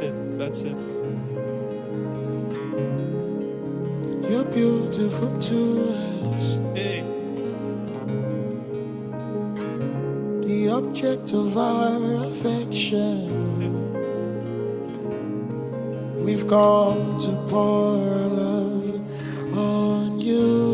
That's it. That's it. You're beautiful to us. Hey. The object of our affection. Hey. We've come to pour our love on you.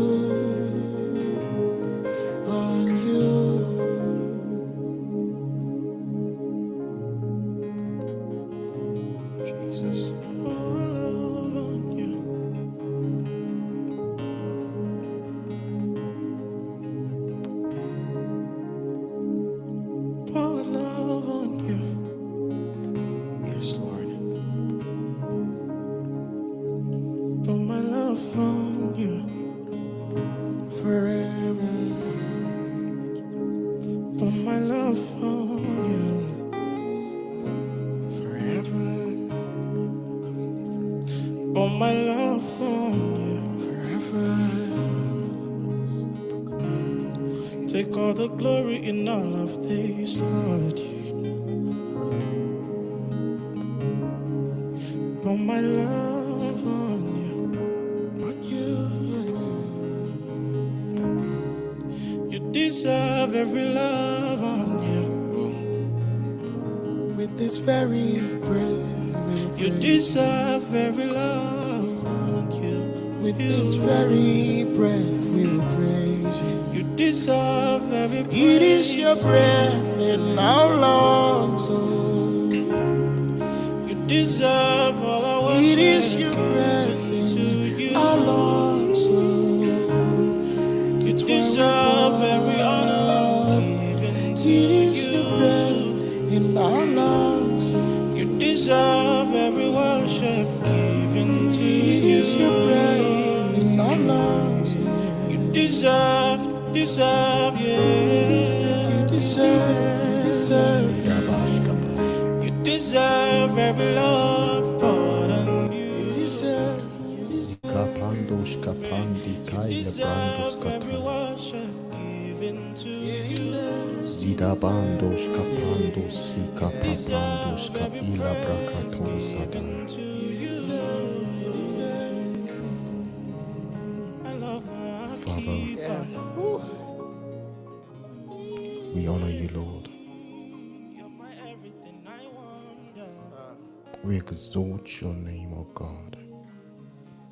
Your name, O God.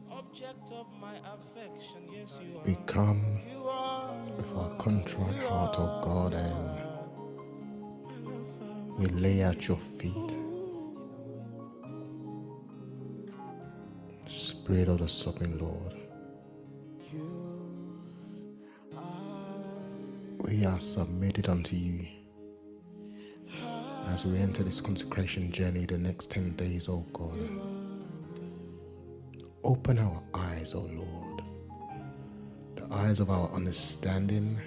Object of my affection, yes, you are. We come with our contrite heart, O God, and we lay at your feet. Spirit of the sovereign Lord, we are submitted unto you. As we enter this consecration journey the next 10 days, O God, open our eyes, O Lord, the eyes of our understanding.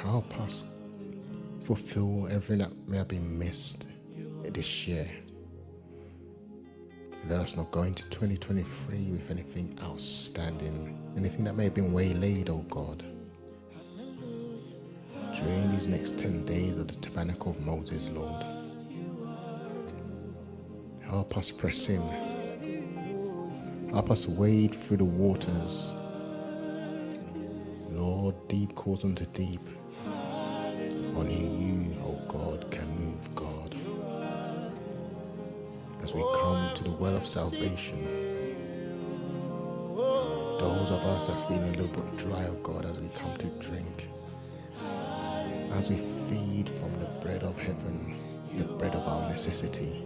Help us fulfill everything that may have been missed this year. Let us not go into 2023 with anything outstanding, anything that may have been waylaid, O God. During these next 10 days of the Tabernacle of Moses, Lord, help us press in. Help us wade through the waters. Lord, deep calls unto deep. Only you, O God, can move, God. As we come to the well of salvation, those of us that's feeling a little bit dry, O God, as we come to drink, as we feed from the bread of heaven, the bread of our necessity,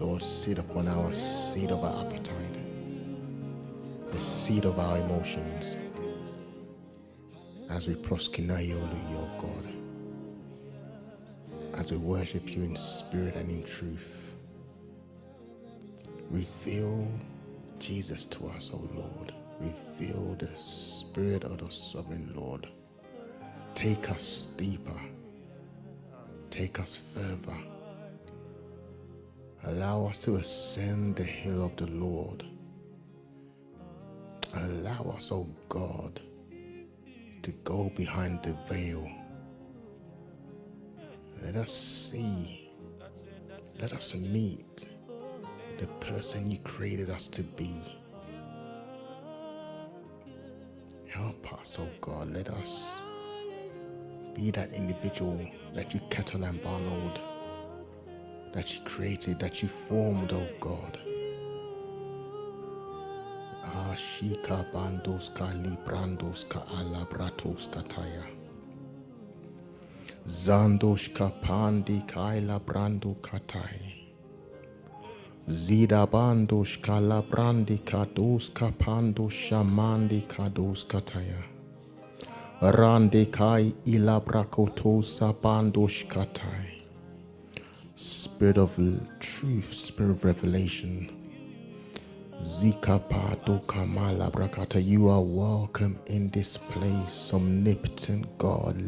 Lord, sit upon our seed of our appetite, the seed of our emotions, as we proskinai you, O God, as we worship you in spirit and in truth. Reveal Jesus to us, O Lord. Reveal the Spirit of the sovereign Lord. Take us deeper. Take us further. Allow us to ascend the hill of the Lord. Allow us, O God, to go behind the veil. Let us see Let us meet the person you created us to be. Help us, oh God. Let us be that individual that you kettled and barnelled, that you created, that you formed, oh God. Ashika bandoska librandoska alabratoska taya. Zandoshka pandi kaila brando katai. Zida bandoshka labrandi kadoska pando shamandi kadoska taya. Rande kai ilabrakotosa bandoshka tai. Spirit of truth, spirit of revelation. You are welcome in this place, omnipotent God.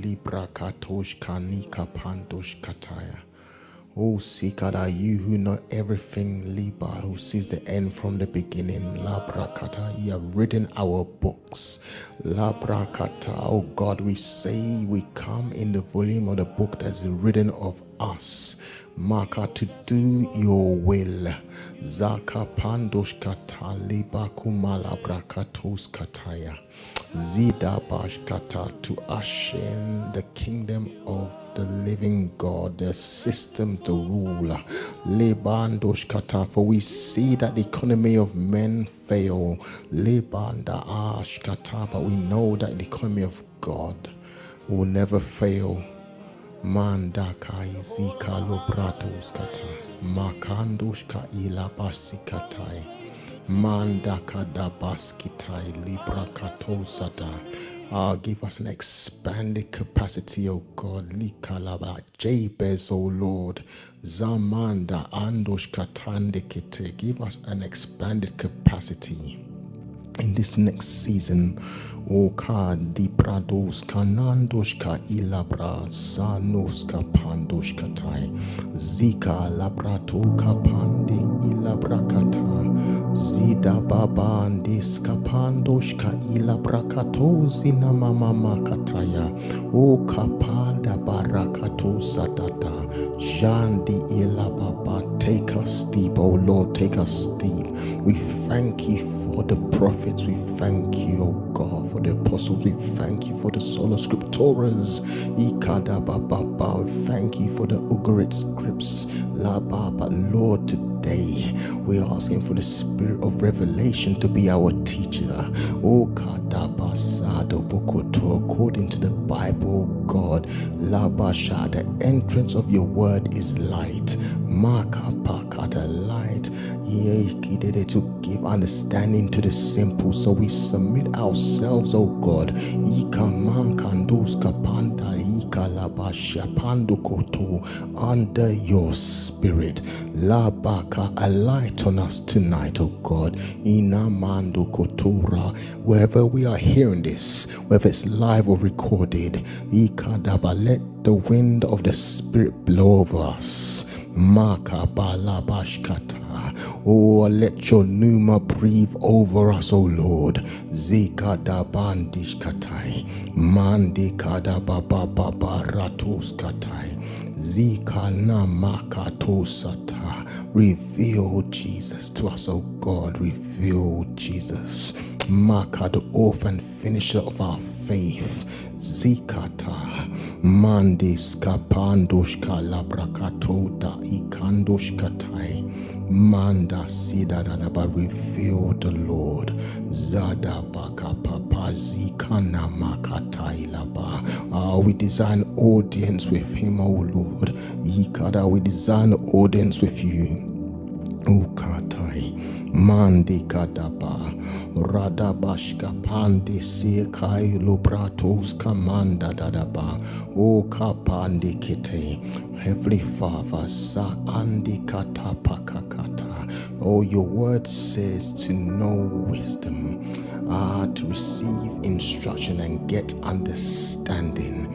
Oh, Sikada, you who know everything, Liba, who sees the end from the beginning, Labrakata, you have written our books, Labrakata. Oh God, we say we come in the volume of the book that's written of us, Maka, to do your will. Zaka pandoshkata libakumala brakatos zidabashkata, to usher in the kingdom of the living God, the system, the ruler. Lebandoshkata, for we see that the economy of men fail. Lebanda ashkata, but we know that the economy of God will never fail. Mandakai zika lobratos kata, makandoshka ilabasikatai, mandaka dabaskitai librakatosata. Give us an expanded capacity, O God, likalaba jabez, O Lord, zamanda andoshkatandikite. Give us an expanded capacity in this next season. Oka dipradoska nandoska ilabra sanoska pandoska tai zika labrato kapande ilabrakata zida baba andiska pandoska ilabrakato zina mama makataya oka panda barakato satata jandi ilababa. Take us deep, O Lord, take us deep. We thank you for the prophets, we thank you, O God, for the apostles, we thank you for the sola scripturas, we thank you for the Ugarit scripts, la baba. Lord, today we're asking for the spirit of revelation to be our teacher, according to the Bible, God, la basha. The entrance of your word is light, the light, to give understanding to the simple. So we submit ourselves, O God. Under your spirit, a light on us tonight, O God. Wherever we are hearing this, whether it's live or recorded, let the wind of the spirit blow over us. Oh, let your pneuma breathe over us, O Lord. Zika da bandish katai, mandi kada baba baba ratos katai, zika na makatosata. Reveal Jesus to us, O God. Reveal Jesus. Maka, the author and finisher of our faith. Zikata mandis kapandoshka labrakato da ikandoshkatai manda sidadaba. Reveal the Lord. Zada baka papa zikana makatai laba. We design audience with him, O Lord. Ikada, we design audience with you. Ukatai mandikadaba radabashka pandisekai lubratos kamanda dadaba okapandikite. Heavenly Father, saandikatapakakata. Oh, your word says to know wisdom, to receive instruction and get understanding.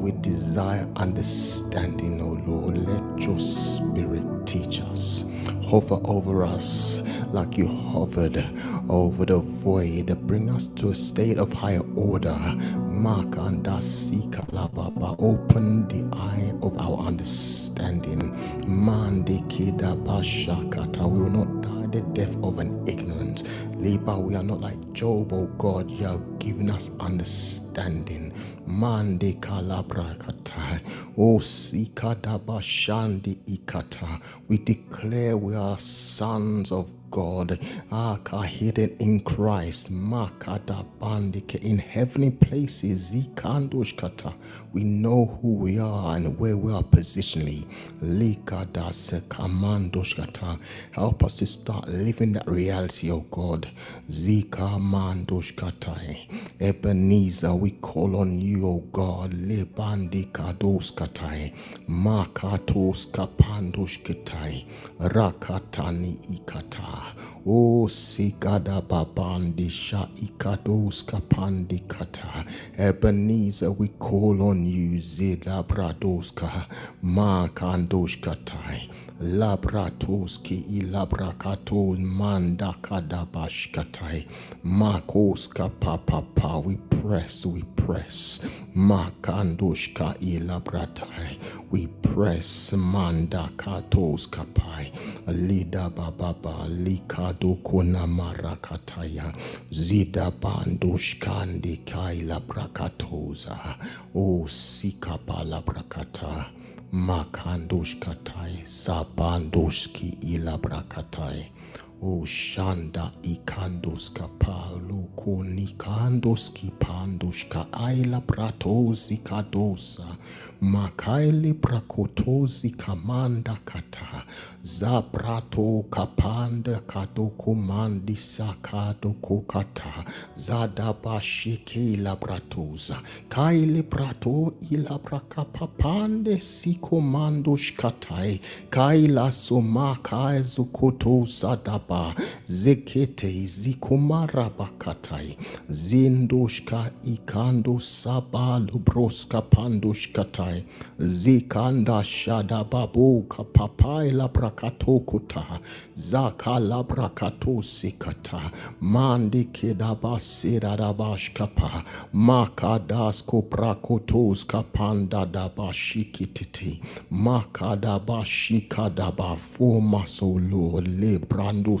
We desire understanding, O Lord. Let your spirit teach us. Hover over us. like you hovered over the void. Bring us to a state of higher order. Mark and Asika Lababa. Open the eye of our understanding. Mandikida Bashakata. We will not die the death of an ignorant. Labor, we are not like Job, oh God. You have given us understanding. Mande kalabrakata, O sikadabashandi ikata. We declare we are sons of God, aka hidden in Christ, makada bandike in heavenly places, zikandoshkata. We know who we are and where we are positionally. Likada sekamandoshkata. Help us to start living that reality, oh God. Zikamandoshkata. Ebenezer, we call on you, O God. Lebandikadoskatai, makatoskapandoshkitai, rakatani ikata. O Sigada Babandisha Ikadoska Pandikata. Ebenezer, we call on you. Zilabradoska Makandoshkatai. Labratoski ilabrakatos mandakadabashkatai. Makoska papa. We press, we press. Makandoshka ilabratai. We press mandakatoskapai. Lida bababa likadokona marakataya. Zida bandoshkandi kailabrakatosa. O sikapa labrakata. Makandoshkatai, Sabandoshki ilabrakatai, O Shanda ikandoska palu konikandoski pandoshka aila pratosi kadosa, Makaili prakotosi kamanda kata, Zaprato kapanda kadoko mandisa kadoko kata, Zadabashiki labratosa, Kaili prato ilabrakapapande sikomandoshkatai, Kaila somaka zukotosa daba. Zekete zikumara bakatai zindoshka ikando sabalu broska pandoshkatai zikanda shada babu kapapai labrakato kuta zaka labrakato sikata mandike dabasi dabashkapa makadasko prakotos kapanda dabashikititi makadabashika dabafoma solo lebrando.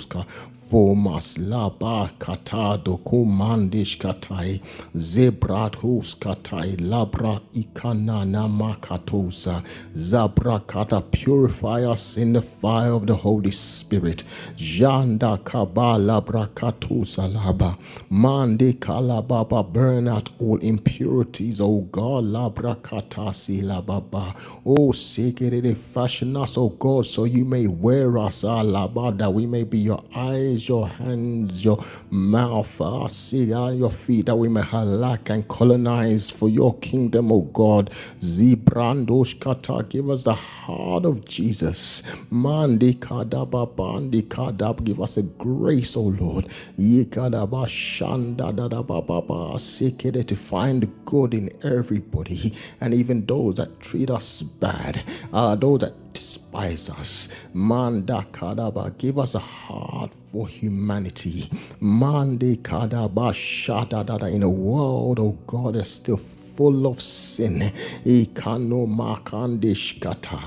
Formas laba katado komandish katai zebratos katai labra ikanana makatosa zabra kata. Purify us in the fire of the Holy Spirit. Janda kaba labra katosa laba mande kalababa. Burn out all impurities, O God. Labra katasi lababa. O sekere, fashion us, O God, so you may wear us, alaba, that we may be your eyes, your hands, your mouth, your feet, that we may halak and colonize for your kingdom, O God. Zibrandoshkata, give us the heart of Jesus. Mandikadababandikadab, give us a grace, O Lord. Yikadabashandadabababa, seek it to find good in everybody, and even those that treat us bad, those that despise us. Mandakadaba, give us a heart for humanity. Mandikadaba shadadada, in a world, oh God, is still full of sin. Ikano makandishkata.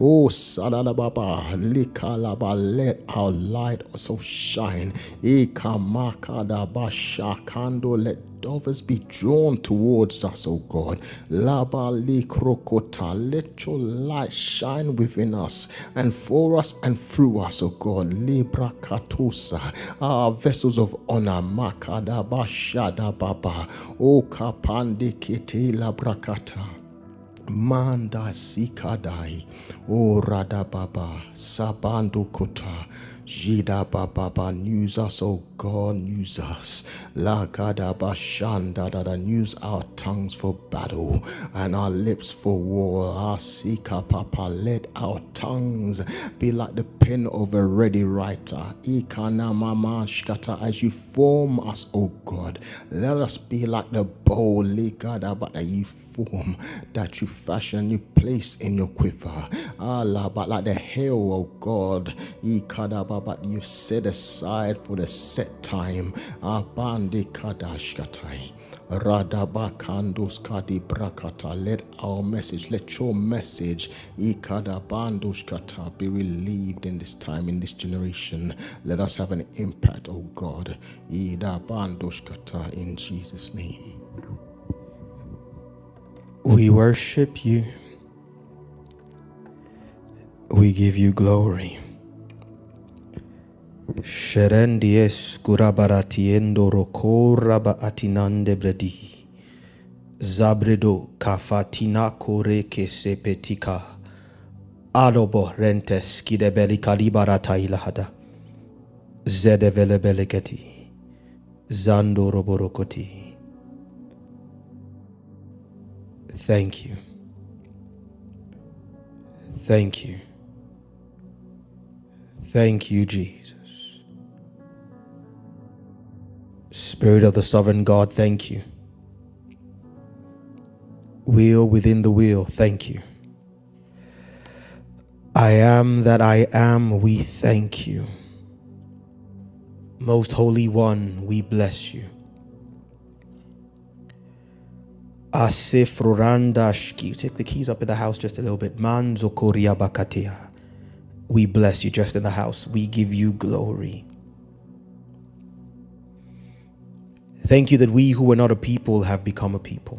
Oh sadadababa likalaba, let our light also shine. Ikamakadaba shakando, let others be drawn towards us, O God. Labali krokota, let your light shine within us and for us and through us, O God. Libra katosa, our vessels of honor. Makadaba shadababa, O kapande kete labrakata. Manda sikadai, O radababa sabando kota. Jida Baba, news us, O God, news us. La Gada Bashanda, that news our tongues for battle and our lips for war. Asika Papa, let our tongues be like the pen of a ready writer. Ikana Mama Shkata, as you form us, O God, let us be like the bow, Ligada, but that you form, that you fashion, you place in your quiver. Allah, but like the hail, O God. Ikada Baba. but you've set aside for the set time. Abandi kadashkatai. Let our message, let your message be relieved in this time, in this generation. Let us have an impact, oh God. In Jesus' name. We worship you. We give you glory. Sherendies kurabaratiendo roko raba atinande bredi zabredo kafatina kore kesepetika adobo rentes kidebeli kalibarata ilahada zedevelebeleketi zando roborokoti. Thank you. Thank you. Thank you, Jesus. Spirit of the Sovereign God, thank you. Wheel within the wheel, thank you. I am that I am, we thank you. Most Holy One, we bless you. Asifrurandashki, take the keys up in the house just a little bit. Manzokoria bakatia, we bless you just in the house. We give you glory. Thank you that we who were not a people have become a people.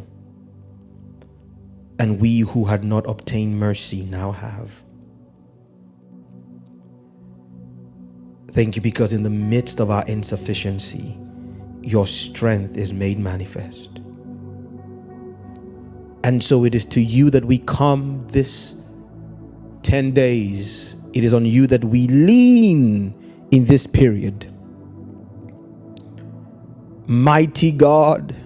And we who had not obtained mercy now have. Thank you because in the midst of our insufficiency, your strength is made manifest. And so it is to you that we come this 10 days. It is on you that we lean in this period. Mighty God, it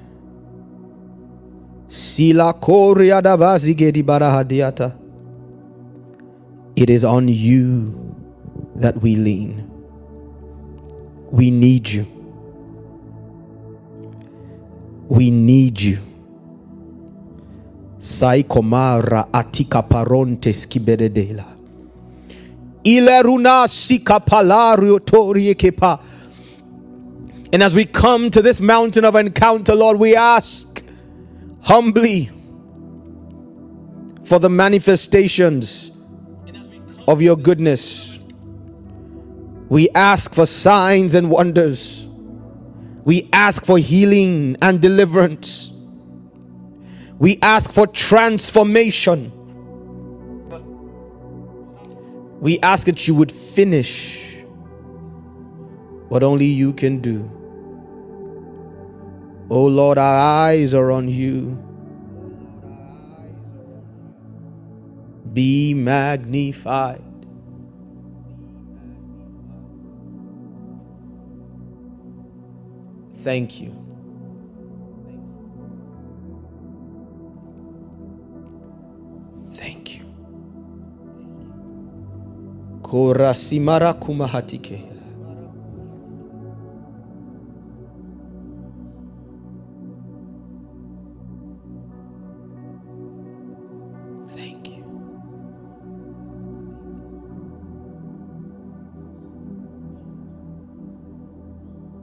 is on you that we lean. We need you. We need you. Saikomara atikaparontes kibededela. Ileruna sikapalario toriekepa. And as we come to this mountain of encounter, Lord, we ask humbly for the manifestations of your goodness. We ask for signs and wonders. We ask for healing and deliverance. We ask for transformation. We ask that you would finish what only you can do. Oh Lord, our eyes are on you. Be magnified. Thank you. Thank you. Korasimara kumahatike.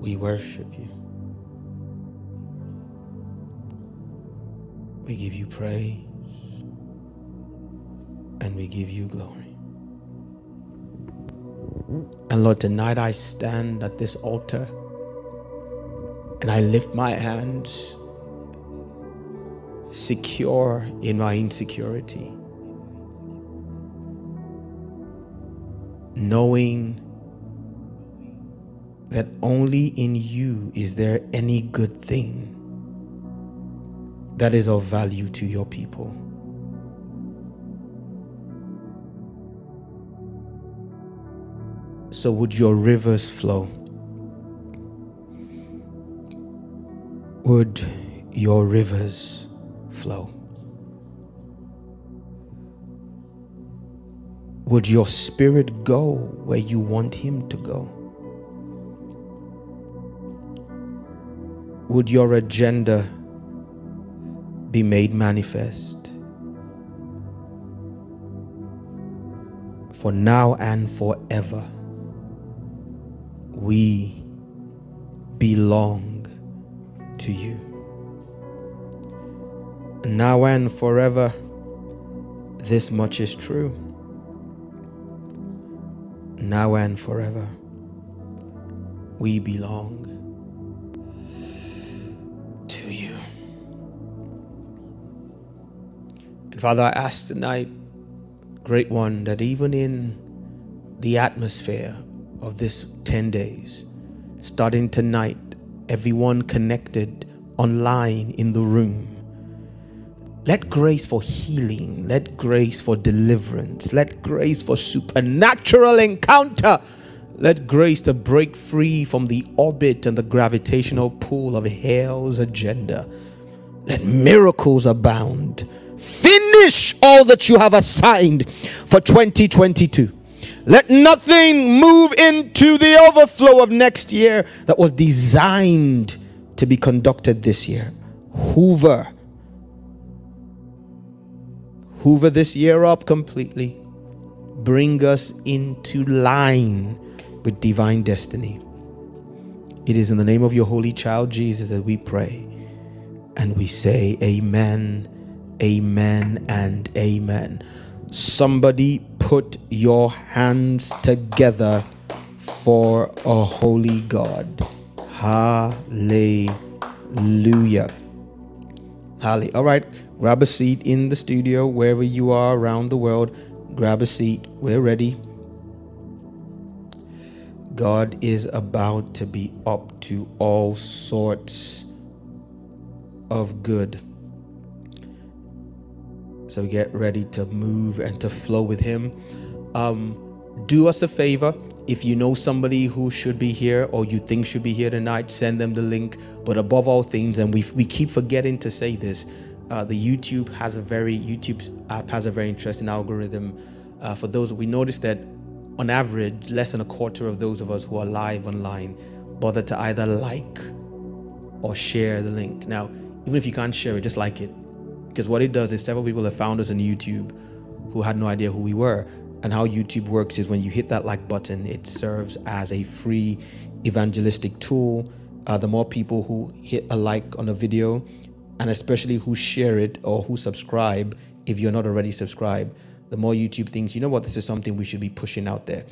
We worship you. We give you praise and we give you glory. And Lord, tonight I stand at this altar and I lift my hands, secure in my insecurity, knowing that only in you is there any good thing that is of value to your people. So would your rivers flow? Would your rivers flow? Would your spirit go where you want him to go? Would your agenda be made manifest for now and forever? We belong to you. Now and forever, this much is true. Now and forever, we belong to you. And Father, I ask tonight, Great One, that even in the atmosphere of this 10 days, starting tonight, everyone connected online in the room, let grace for healing, let grace for deliverance, let grace for supernatural encounter, let grace to break free from the orbit and the gravitational pull of hell's agenda. Let miracles abound. Finish all that you have assigned for 2022. Let nothing move into the overflow of next year that was designed to be conducted this year. Hoover this year up completely. Bring us into line with divine destiny. It is in the name of your holy child Jesus that we pray, and we say amen, amen, and amen. Somebody put your hands together for a holy God. Hallelujah. Hallelujah. All right. Grab a seat in the studio, wherever you are around the world. Grab a seat. We're ready. God is about to be up to all sorts of good. So get ready to move and to flow with him. Do us a favor. If you know somebody who should be here or you think should be here tonight, send them the link. But above all things, and we keep forgetting to say this, the YouTube app has a very interesting algorithm. For those, we noticed that on average, less than a quarter of those of us who are live online bother to either like or share the link. Now, even if you can't share it, just like it. Because what it does is several people have found us on YouTube who had no idea who we were. And how YouTube works is when you hit that like button, it serves as a free evangelistic tool. The more people who hit a like on a video, and especially who share it or who subscribe, if you're not already subscribed, the more YouTube thinks, you know what, this is something we should be pushing out there.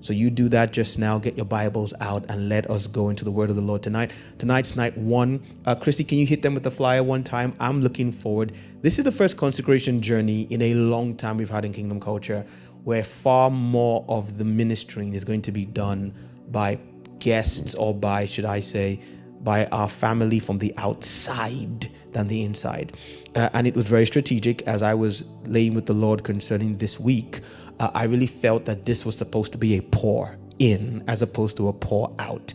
So you do that just now. Get your Bibles out and let us go into the word of the Lord tonight. Tonight's night one. Chrissy, can you hit them with the flyer one time? I'm looking forward. This is the first consecration journey in a long time we've had in Kingdom Culture, where far more of the ministering is going to be done by guests, or by, should I say, by our family from the outside than the inside. And it was very strategic. As I was laying with the Lord concerning this week, I really felt that this was supposed to be a pour in as opposed to a pour out.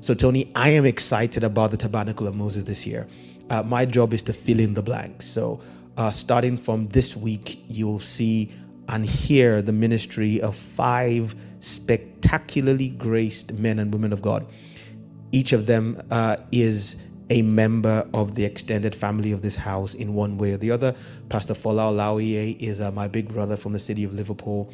So Tony, I am excited about the Tabernacle of Moses this year. My job is to fill in the blanks. So starting from this week, you'll see and hear the ministry of 5 spectacularly graced men and women of God. Each of them is a member of the extended family of this house in one way or the other. Pastor Folau Laoye is my big brother from the city of Liverpool.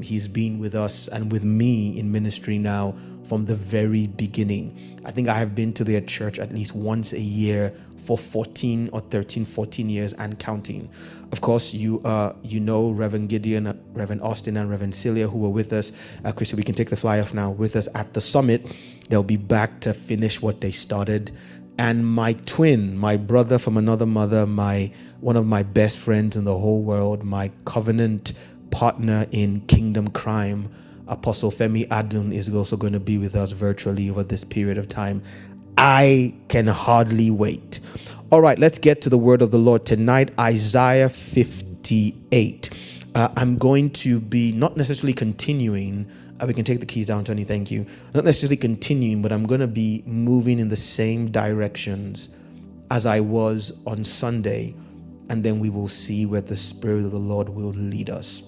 He's been with us and with me in ministry now from the very beginning. I think I have been to their church at least once a year for 14 years and counting. Of course, you know Reverend Gideon, Reverend Austin, and Reverend Celia, who were with us. Chrissy, we can take the fly off now. With us at the summit, they'll be back to finish what they started. And my twin, my brother from another mother, one of my best friends in the whole world, my covenant partner in Kingdom Crime, Apostle Femi Adun, is also going to be with us virtually over this period of time. I can hardly wait. All right, let's get to the word of the Lord tonight. Isaiah 58. I'm going to be not necessarily continuing. We can take the keys down, Tony, thank you. Not necessarily continuing, but I'm going to be moving in the same directions as I was on Sunday. And then we will see where the Spirit of the Lord will lead us.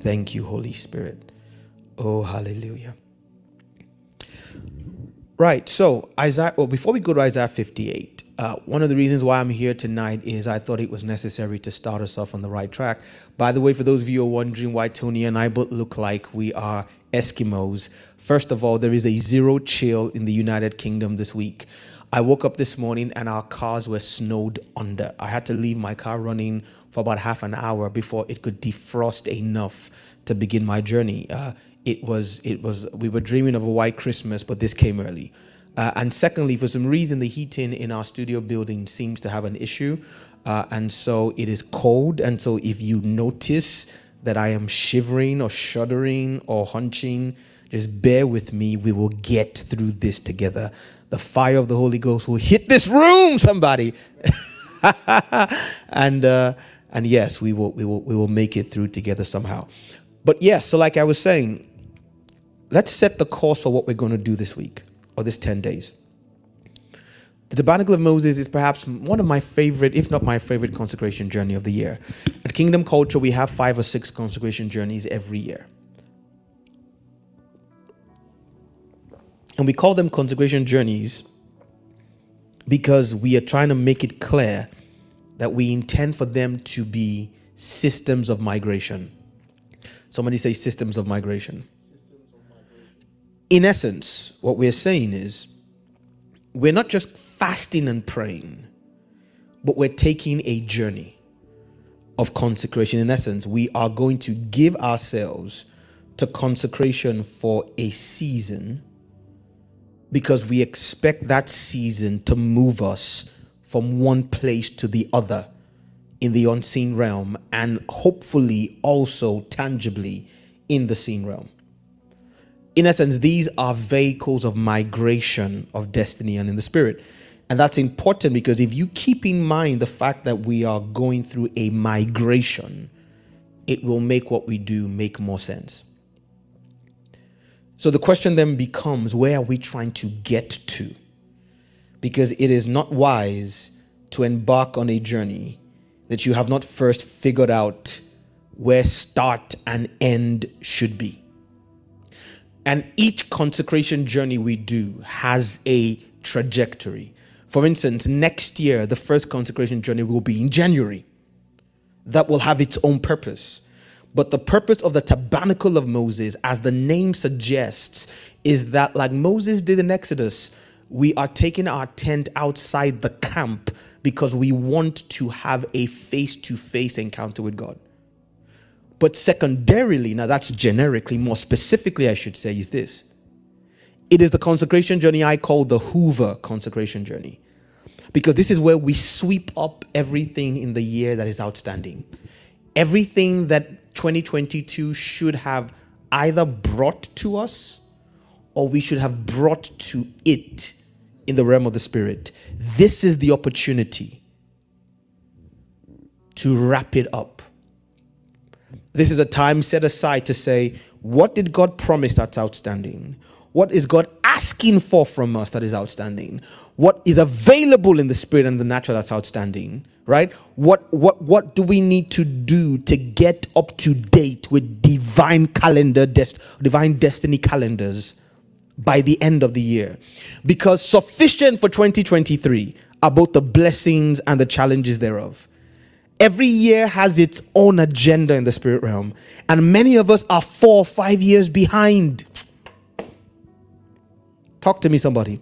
Thank you, Holy Spirit. Oh, hallelujah. Right, so Isaiah. Well, before we go to Isaiah 58, One of the reasons why I'm here tonight is I thought it was necessary to start us off on the right track. By the way, for those of you who are wondering why Tony and I both look like we are Eskimos, first of all, there is a zero chill in the United Kingdom this week. I woke up this morning and our cars were snowed under. I had to leave my car running for about half an hour before it could defrost enough to begin my journey. We were dreaming of a white Christmas, but this came early. And secondly, for some reason, the heating in our studio building seems to have an issue. And so it is cold. And so if you notice that I am shivering or shuddering or hunching, just bear with me. We will get through this together. The fire of the Holy Ghost will hit this room, somebody. And yes, we will make it through together somehow. But yes, so like I was saying, let's set the course for what we're going to do this week, or this 10 days. The Tabernacle of Moses is perhaps one of my favorite, if not my favorite, consecration journey of the year. At Kingdom Culture, we have 5 or 6 consecration journeys every year. And we call them consecration journeys because we are trying to make it clear that we intend for them to be systems of migration. Somebody say systems of migration. In essence, what we're saying is we're not just fasting and praying, but we're taking a journey of consecration. In essence, we are going to give ourselves to consecration for a season because we expect that season to move us from one place to the other in the unseen realm and hopefully also tangibly in the seen realm. In essence, these are vehicles of migration of destiny and in the spirit. And that's important because if you keep in mind the fact that we are going through a migration, it will make what we do make more sense. So the question then becomes, where are we trying to get to? Because it is not wise to embark on a journey that you have not first figured out where start and end should be. And each consecration journey we do has a trajectory. For instance, next year, the first consecration journey will be in January. That will have its own purpose. But the purpose of the Tabernacle of Moses, as the name suggests, is that like Moses did in Exodus, we are taking our tent outside the camp because we want to have a face-to-face encounter with God. But secondarily, now that's generically, more specifically I should say, is this. It is the consecration journey I call the Hoover consecration journey. Because this is where we sweep up everything in the year that is outstanding. Everything that 2022 should have either brought to us or we should have brought to it in the realm of the spirit. This is the opportunity to wrap it up. This is a time set aside to say, what did God promise that's outstanding? What is God asking for from us that is outstanding? What is available in the spirit and the natural that's outstanding, right? What do we need to do to get up to date with divine destiny calendars by the end of the year? Because sufficient for 2023 are both the blessings and the challenges thereof. Every year has its own agenda in the spirit realm. And many of us are 4 or 5 years behind. Talk to me, somebody.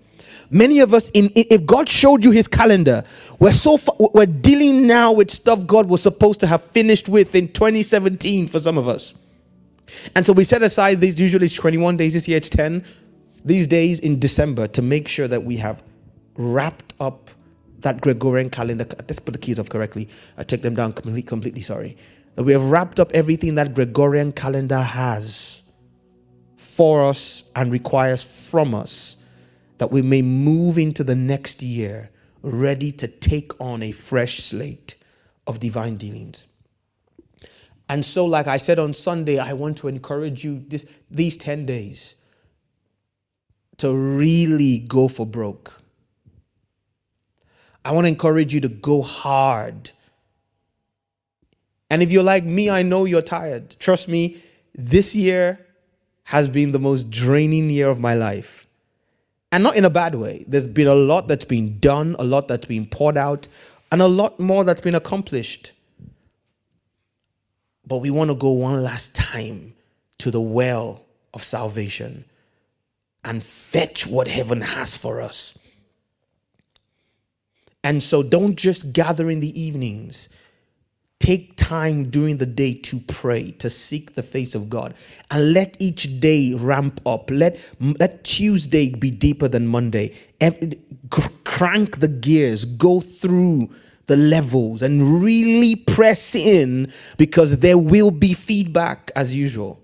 Many of us, if God showed you his calendar, we're dealing now with stuff God was supposed to have finished with in 2017 for some of us. And so we set aside these, usually it's 21 days, this year it's 10, these days in December to make sure that we have wrapped up that Gregorian calendar. Let's put the keys up correctly. I take them down completely, sorry. That we have wrapped up everything that Gregorian calendar has for us and requires from us, that we may move into the next year ready to take on a fresh slate of divine dealings. And so, like I said on Sunday, I want to encourage you these 10 days to really go for broke. I want to encourage you to go hard. And if you're like me, I know you're tired. Trust me, this year has been the most draining year of my life. And not in a bad way. There's been a lot that's been done, a lot that's been poured out, and a lot more that's been accomplished. But we want to go one last time to the well of salvation and fetch what heaven has for us. And so don't just gather in the evenings. Take time during the day to pray, to seek the face of God. And let each day ramp up. Let Tuesday be deeper than Monday. Crank the gears. Go through the levels and really press in, because there will be feedback as usual.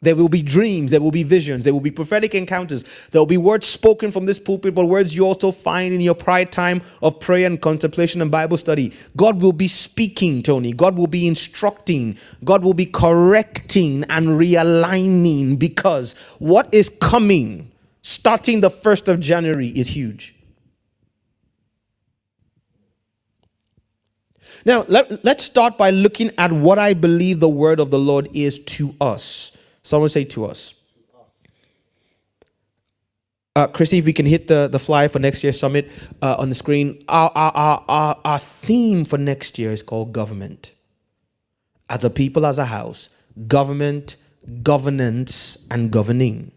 There will be dreams, there will be visions, there will be prophetic encounters, there will be words spoken from this pulpit, but words you also find in your prior time of prayer and contemplation and Bible study. God will be speaking, Tony. God will be instructing. God will be correcting and realigning, because what is coming starting the 1st of January is huge. Now, let's start by looking at what I believe the word of the Lord is to us. Someone say to us. Chrissy, if we can hit the flyer for next year's summit on the screen. Our theme for next year is called government. As a people, as a house. Government, governance, and governing.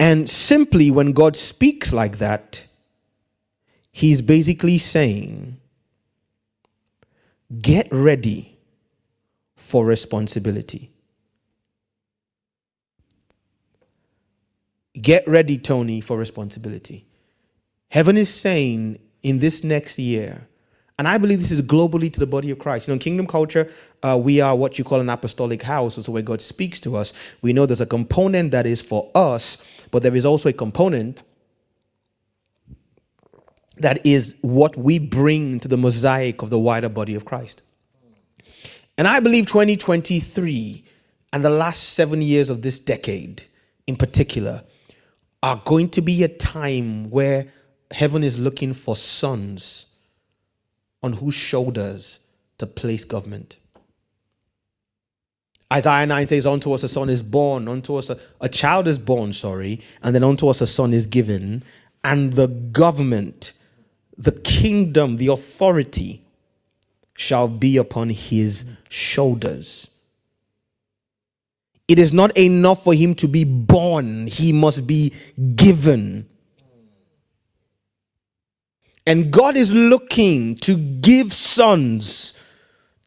And simply, when God speaks like that, he's basically saying, get ready for responsibility. Get ready, Tony, for responsibility. Heaven is saying in this next year, and I believe this is globally to the body of Christ. You know, in Kingdom Culture, we are what you call an apostolic house. So where God speaks to us, we know there's a component that is for us, but there is also a component that is what we bring to the mosaic of the wider body of Christ. And I believe 2023 and the last 7 years of this decade in particular are going to be a time where heaven is looking for sons on whose shoulders to place government. Isaiah 9 says, unto us a son is born, unto us a child is born, and then unto us a son is given, and the government, the kingdom, the authority shall be upon his shoulders. It is not enough for him to be born. He must be given. And God is looking to give sons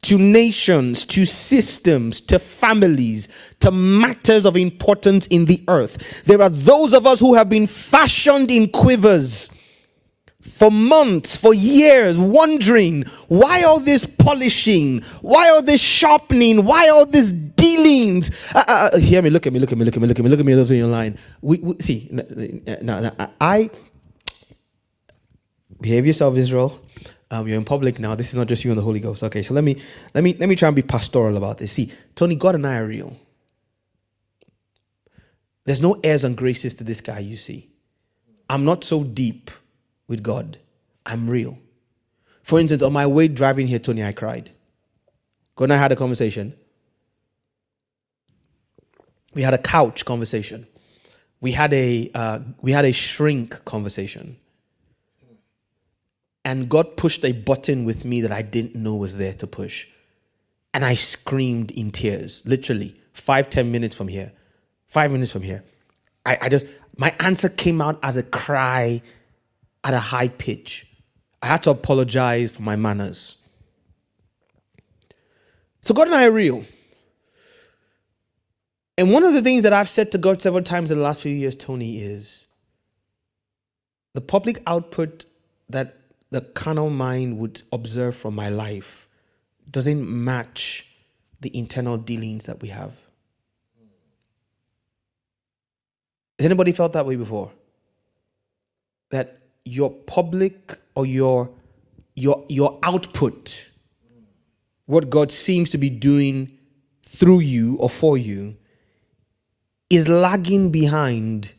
to nations, to systems, to families, to matters of importance in the earth. There are those of us who have been fashioned in quivers for months, for years, wondering, why all this polishing? Why all this sharpening? Why all this dealings? Hear me, look at me, look at me, look at me, look at me, look at me, those in your line. We see, behave yourself, Israel. You're in public now. This is not just you and the Holy Ghost. Okay, so let me try and be pastoral about this. See, Tony, God and I are real. There's no airs and graces to this guy, you see. I'm not so deep with God. I'm real. For instance, on my way driving here, Tony, I cried. God and I had a conversation. We had a couch conversation. We had a shrink conversation. And God pushed a button with me that I didn't know was there to push. And I screamed in tears, literally, 5-10 minutes from here. 5 minutes from here. My answer came out as a cry at a high pitch. I had to apologize for my manners. So God and I are real. And one of the things that I've said to God several times in the last few years, Tony, is the public output that the carnal mind would observe from my life doesn't match the internal dealings that we have. Has anybody felt that way before? That your public or your output, what God seems to be doing through you or for you, is lagging behind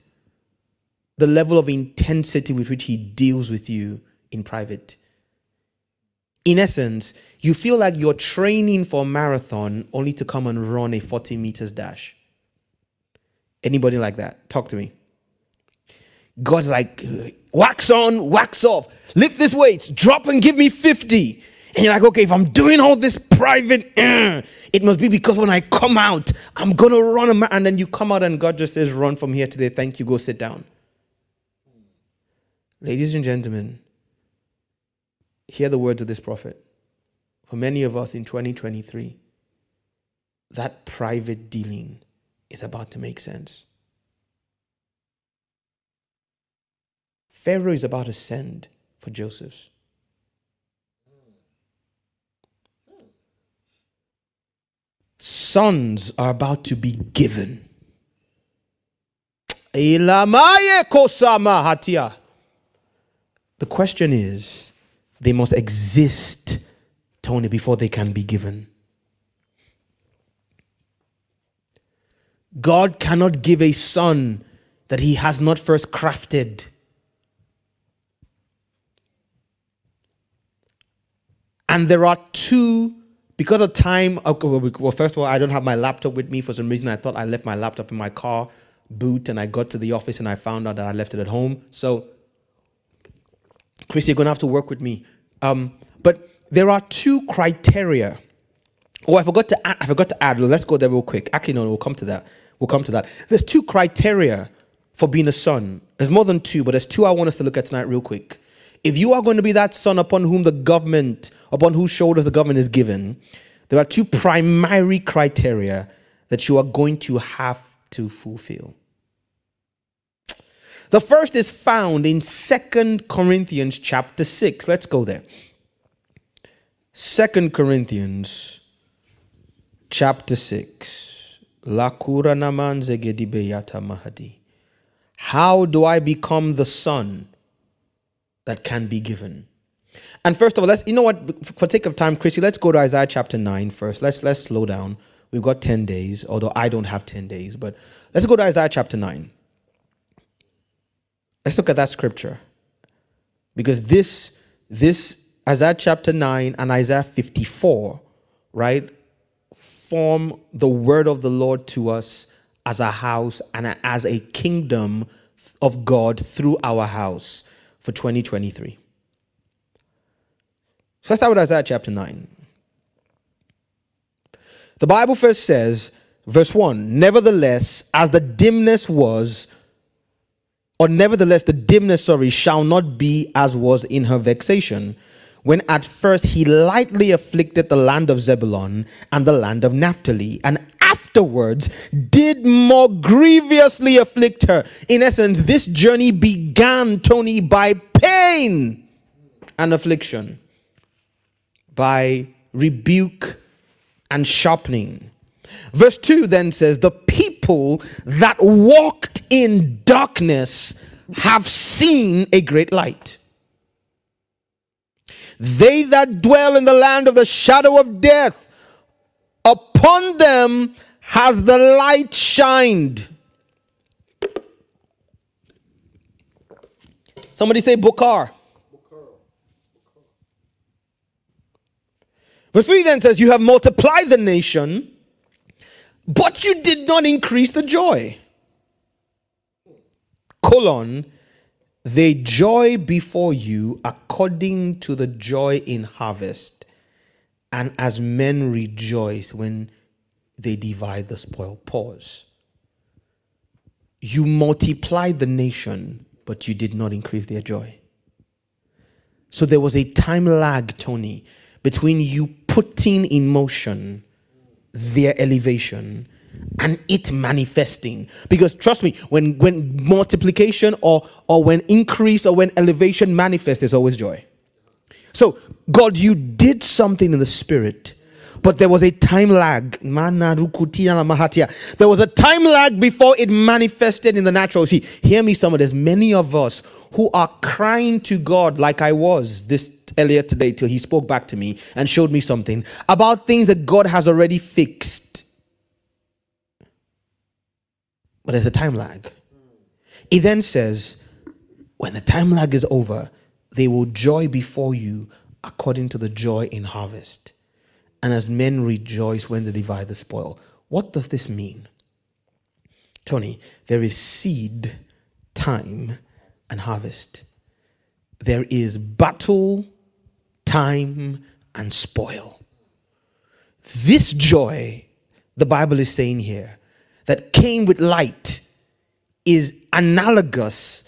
the level of intensity with which he deals with you in private. In essence, you feel like you're training for a marathon only to come and run a 40 meters dash. Anybody like that? Talk to me. God's like, wax on, wax off. Lift this weight, drop and give me 50. And you're like, okay, if I'm doing all this private, it must be because when I come out, I'm going to run. And then you come out and God just says, run from here today. Thank you. Go sit down. Ladies and gentlemen, hear the words of this prophet. For many of us in 2023, that private dealing is about to make sense. Pharaoh is about to send for Joseph's. Sons are about to be given. The question is, they must exist, Tony, before they can be given. God cannot give a son that he has not first crafted. And there are two. Because of time, well, first of all, I don't have my laptop with me. For some reason, I thought I left my laptop in my car boot, and I got to the office and I found out that I left it at home. So, Chrissy, you're going to have to work with me. But there are two criteria. Oh, I forgot to add. Let's go there real quick. Actually, no, we'll come to that. There's two criteria for being a son. There's more than two, but there's two I want us to look at tonight real quick. If you are going to be that son upon whose shoulders the government is given, there are two primary criteria that you are going to have to fulfill. The first is found in 2 Corinthians chapter 6. Let's go there. 2 Corinthians chapter 6. How do I become the son that can be given? And first of all, for sake of time, Chrissy, let's go to Isaiah chapter 9 first. Let's slow down. We've got 10 days, although I don't have 10 days, but let's go to Isaiah chapter 9. Let's look at that scripture. Because this Isaiah chapter 9 and Isaiah 54, right, form the word of the Lord to us as a house and as a kingdom of God through our house for 2023. So let's start with Isaiah chapter 9. The Bible first says, verse 1, nevertheless the dimness, shall not be as was in her vexation, when at first he lightly afflicted the land of Zebulun and the land of Naphtali, and afterwards did more grievously afflict her. In essence, this journey began, Tony, by pain and affliction, by rebuke and sharpening. Verse 2 then says, the people that walked in darkness have seen a great light. They that dwell in the land of the shadow of death, upon them has the light shined. Somebody say Bokar. Verse 3 then says, you have multiplied the nation, but you did not increase the joy. They joy before you according to the joy in harvest, and as men rejoice when they divide the spoil. Pause. You multiplied the nation, but you did not increase their joy. So there was a time lag, Tony, between you putting in motion their elevation and it manifesting. Because trust me, when multiplication or when increase or when elevation manifests, there's always joy. So, God, you did something in the spirit, but there was a time lag. There was a time lag before it manifested in the natural. See, hear me, someone. There's many of us who are crying to God, like I was this earlier today, till he spoke back to me and showed me something about things that God has already fixed. But there's a time lag. He then says, when the time lag is over, they will joy before you according to the joy in harvest, and as men rejoice when they divide the spoil. What does this mean? Tony, there is seed, time, and harvest. There is battle, time, and spoil. This joy, the Bible is saying here, that came with light is analogous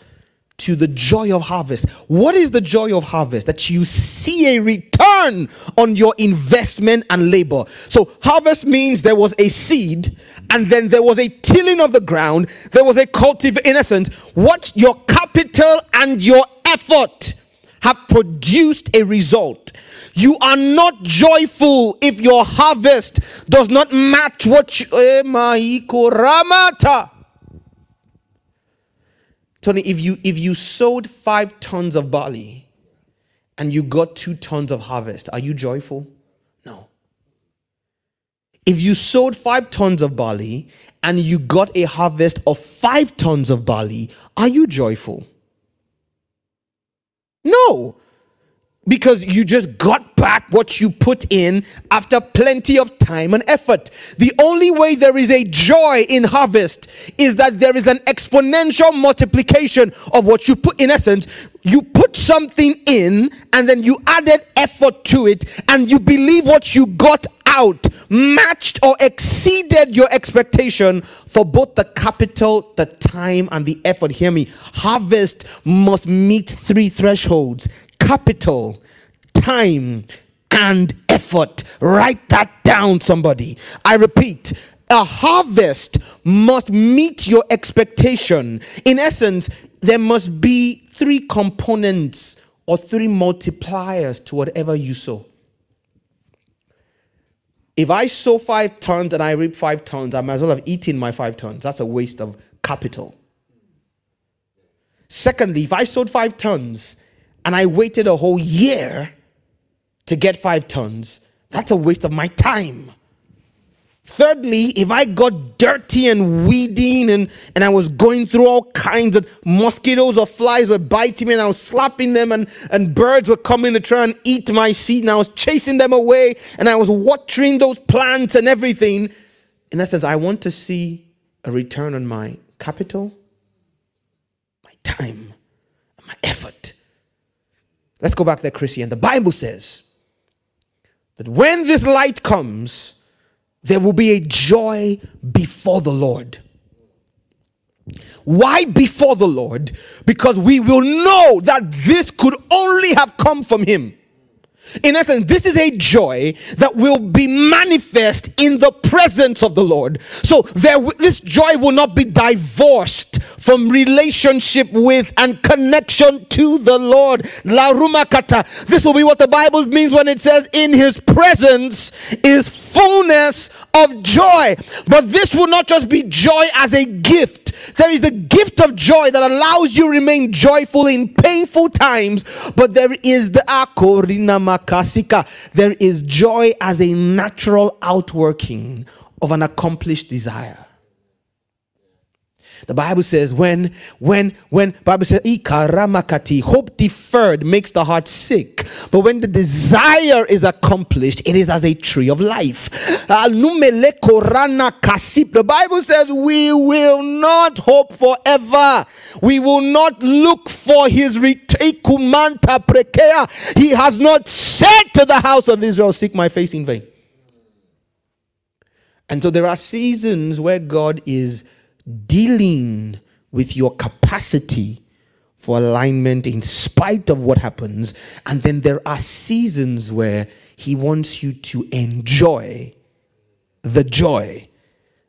to the joy of harvest. What is the joy of harvest? That you see a return on your investment and labor. So harvest means there was a seed, and then there was a tilling of the ground. There was a cultivation. In essence, what your capital and your effort have produced a result. You are not joyful if your harvest does not match what you... Tony, if you sowed 5 tons of barley and you got 2 tons of harvest, are you joyful? No. If you sowed 5 tons of barley and you got a harvest of 5 tons of barley, are you joyful? No. Because you just got back what you put in after plenty of time and effort. The only way there is a joy in harvest is that there is an exponential multiplication of what you put. In essence, you put something in and then you added effort to it, and you believe what you got out matched or exceeded your expectation for both the capital, the time, and the effort. Hear me. Harvest must meet 3 thresholds. Capital, time, and effort. Write that down, somebody. I repeat, a harvest must meet your expectation. In essence, there must be 3 components or 3 multipliers to whatever you sow. If I sow 5 tons and I reap 5 tons, I might as well have eaten my 5 tons. That's a waste of capital. Secondly, if I sowed 5 tons and I waited a whole year to get 5 tons, that's a waste of my time. Thirdly, if I got dirty and weeding and I was going through all kinds of mosquitoes or flies were biting me and I was slapping them, and birds were coming to try and eat my seed and I was chasing them away and I was watering those plants and everything. In essence, I want to see a return on my capital, my time, and my effort. Let's go back there, Chrissy. And the Bible says that when this light comes, there will be a joy before the Lord. Why before the Lord? Because we will know that this could only have come from Him. In essence, this is a joy that will be manifest in the presence of the Lord. So this joy will not be divorced from relationship with and connection to the Lord. La rumakata. This will be what the Bible means when it says, in His presence is fullness of joy. But this will not just be joy as a gift. There is the gift of joy that allows you to remain joyful in painful times. But there is the akorinama. There is joy as a natural outworking of an accomplished desire. The Bible says, Bible says, ikaramakati, hope deferred makes the heart sick. But when the desire is accomplished, it is as a tree of life. The Bible says, we will not hope forever. We will not look for His retekumanta prekea. He has not said to the house of Israel, seek my face in vain. And so there are seasons where God is dealing with your capacity for alignment in spite of what happens. And then there are seasons where He wants you to enjoy the joy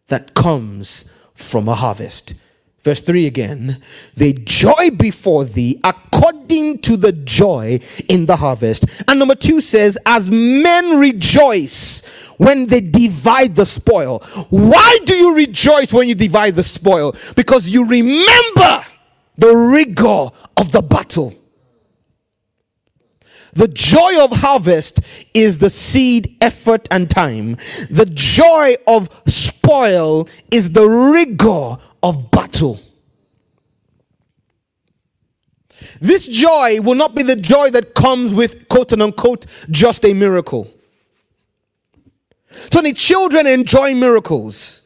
that comes from a harvest. Verse 3 again, the joy before thee according to the joy in the harvest. And number 2 says, as men rejoice when they divide the spoil. Why do you rejoice when you divide the spoil? Because you remember the rigor of the battle. The joy of harvest is the seed, effort, and time. The joy of spoil is the rigor of battle. This joy will not be the joy that comes with, quote and unquote, just a miracle. So the children enjoy miracles,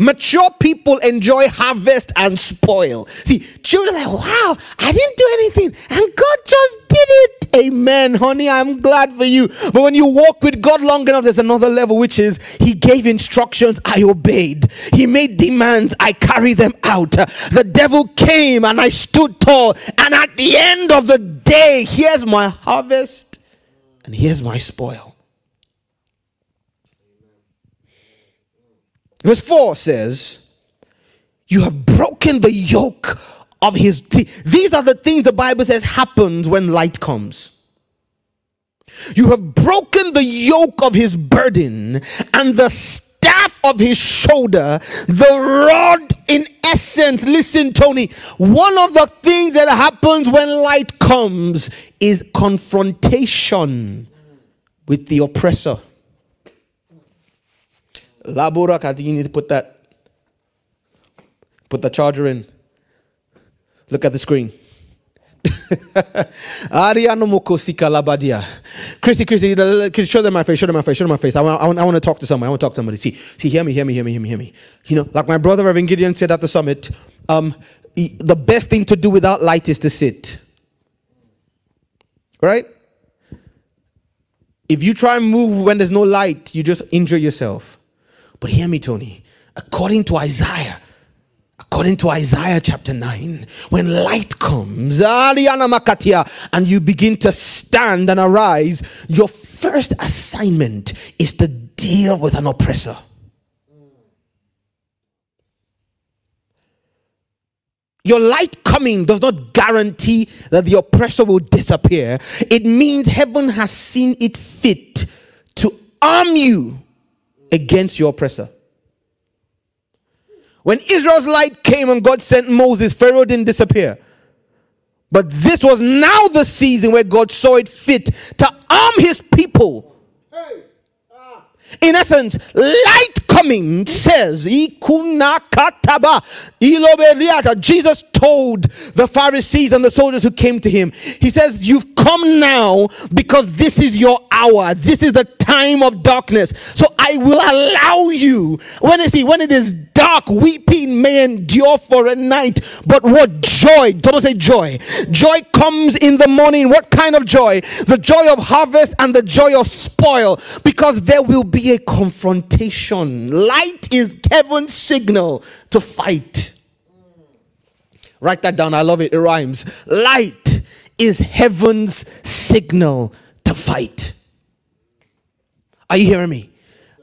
Mature people enjoy harvest and spoil. See, children are like, wow, I didn't do anything and God just did it. Amen, honey, I'm glad for you. But when you walk with God long enough, there's another level, which is he gave instructions, I obeyed. He made demands, I carry them out. The devil came and I stood tall. And at the end of the day, here's my harvest and here's my spoil. Verse 4 says, you have broken the yoke of his teeth. These are the things the Bible says happens when light comes. You have broken the yoke of his burden and the staff of his shoulder, the rod. In essence, listen, Tony, one of the things that happens when light comes is confrontation with the oppressor. Laborak, I think you need to put the charger in. Look at the screen. Chrissy, show them my face. I want to talk to somebody. See, hear me. You know, like my brother Reverend Gideon said at the summit, the best thing to do without light is to sit. Right? If you try and move when there's no light, you just injure yourself. But hear me, Tony, according to Isaiah chapter 9, when light comes, and you begin to stand and arise, your first assignment is to deal with an oppressor. Your light coming does not guarantee that the oppressor will disappear. It means heaven has seen it fit to arm you against your oppressor. When Israel's light came and God sent Moses, Pharaoh didn't disappear. But this was now the season where God saw it fit to arm his people. In essence, light coming says, Jesus told the Pharisees and the soldiers who came to him, he says, you've come now because this is your hour. This is the time of darkness. So I will allow you. When it is dark, weeping may endure for a night, but what joy, someone say joy. Joy comes in the morning. What kind of joy? The joy of harvest and the joy of spoil, because there will be a confrontation. Light is heaven's signal to fight. Write that down. I love it. It rhymes. Light is heaven's signal to fight. Are you hearing me?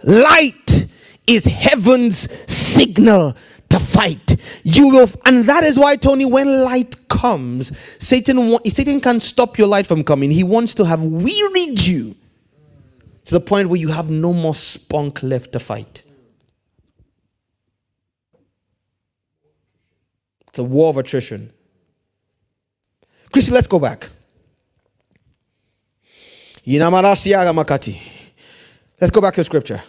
Light is heaven's signal to fight. And that is why, Tony, when light comes, Satan can't stop your light from coming. He wants to have wearied you to the point where you have no more spunk left to fight. It's a war of attrition. Chrissy, let's go back. Let's go back to scripture.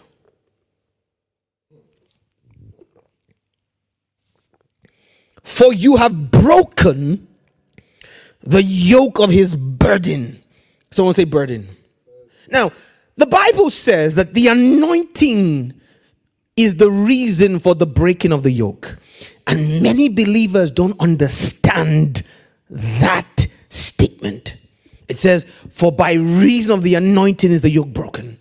For you have broken the yoke of his burden. Someone say burden. Now, the Bible says that the anointing is the reason for the breaking of the yoke. And many believers don't understand that statement. It says, for by reason of the anointing is the yoke broken.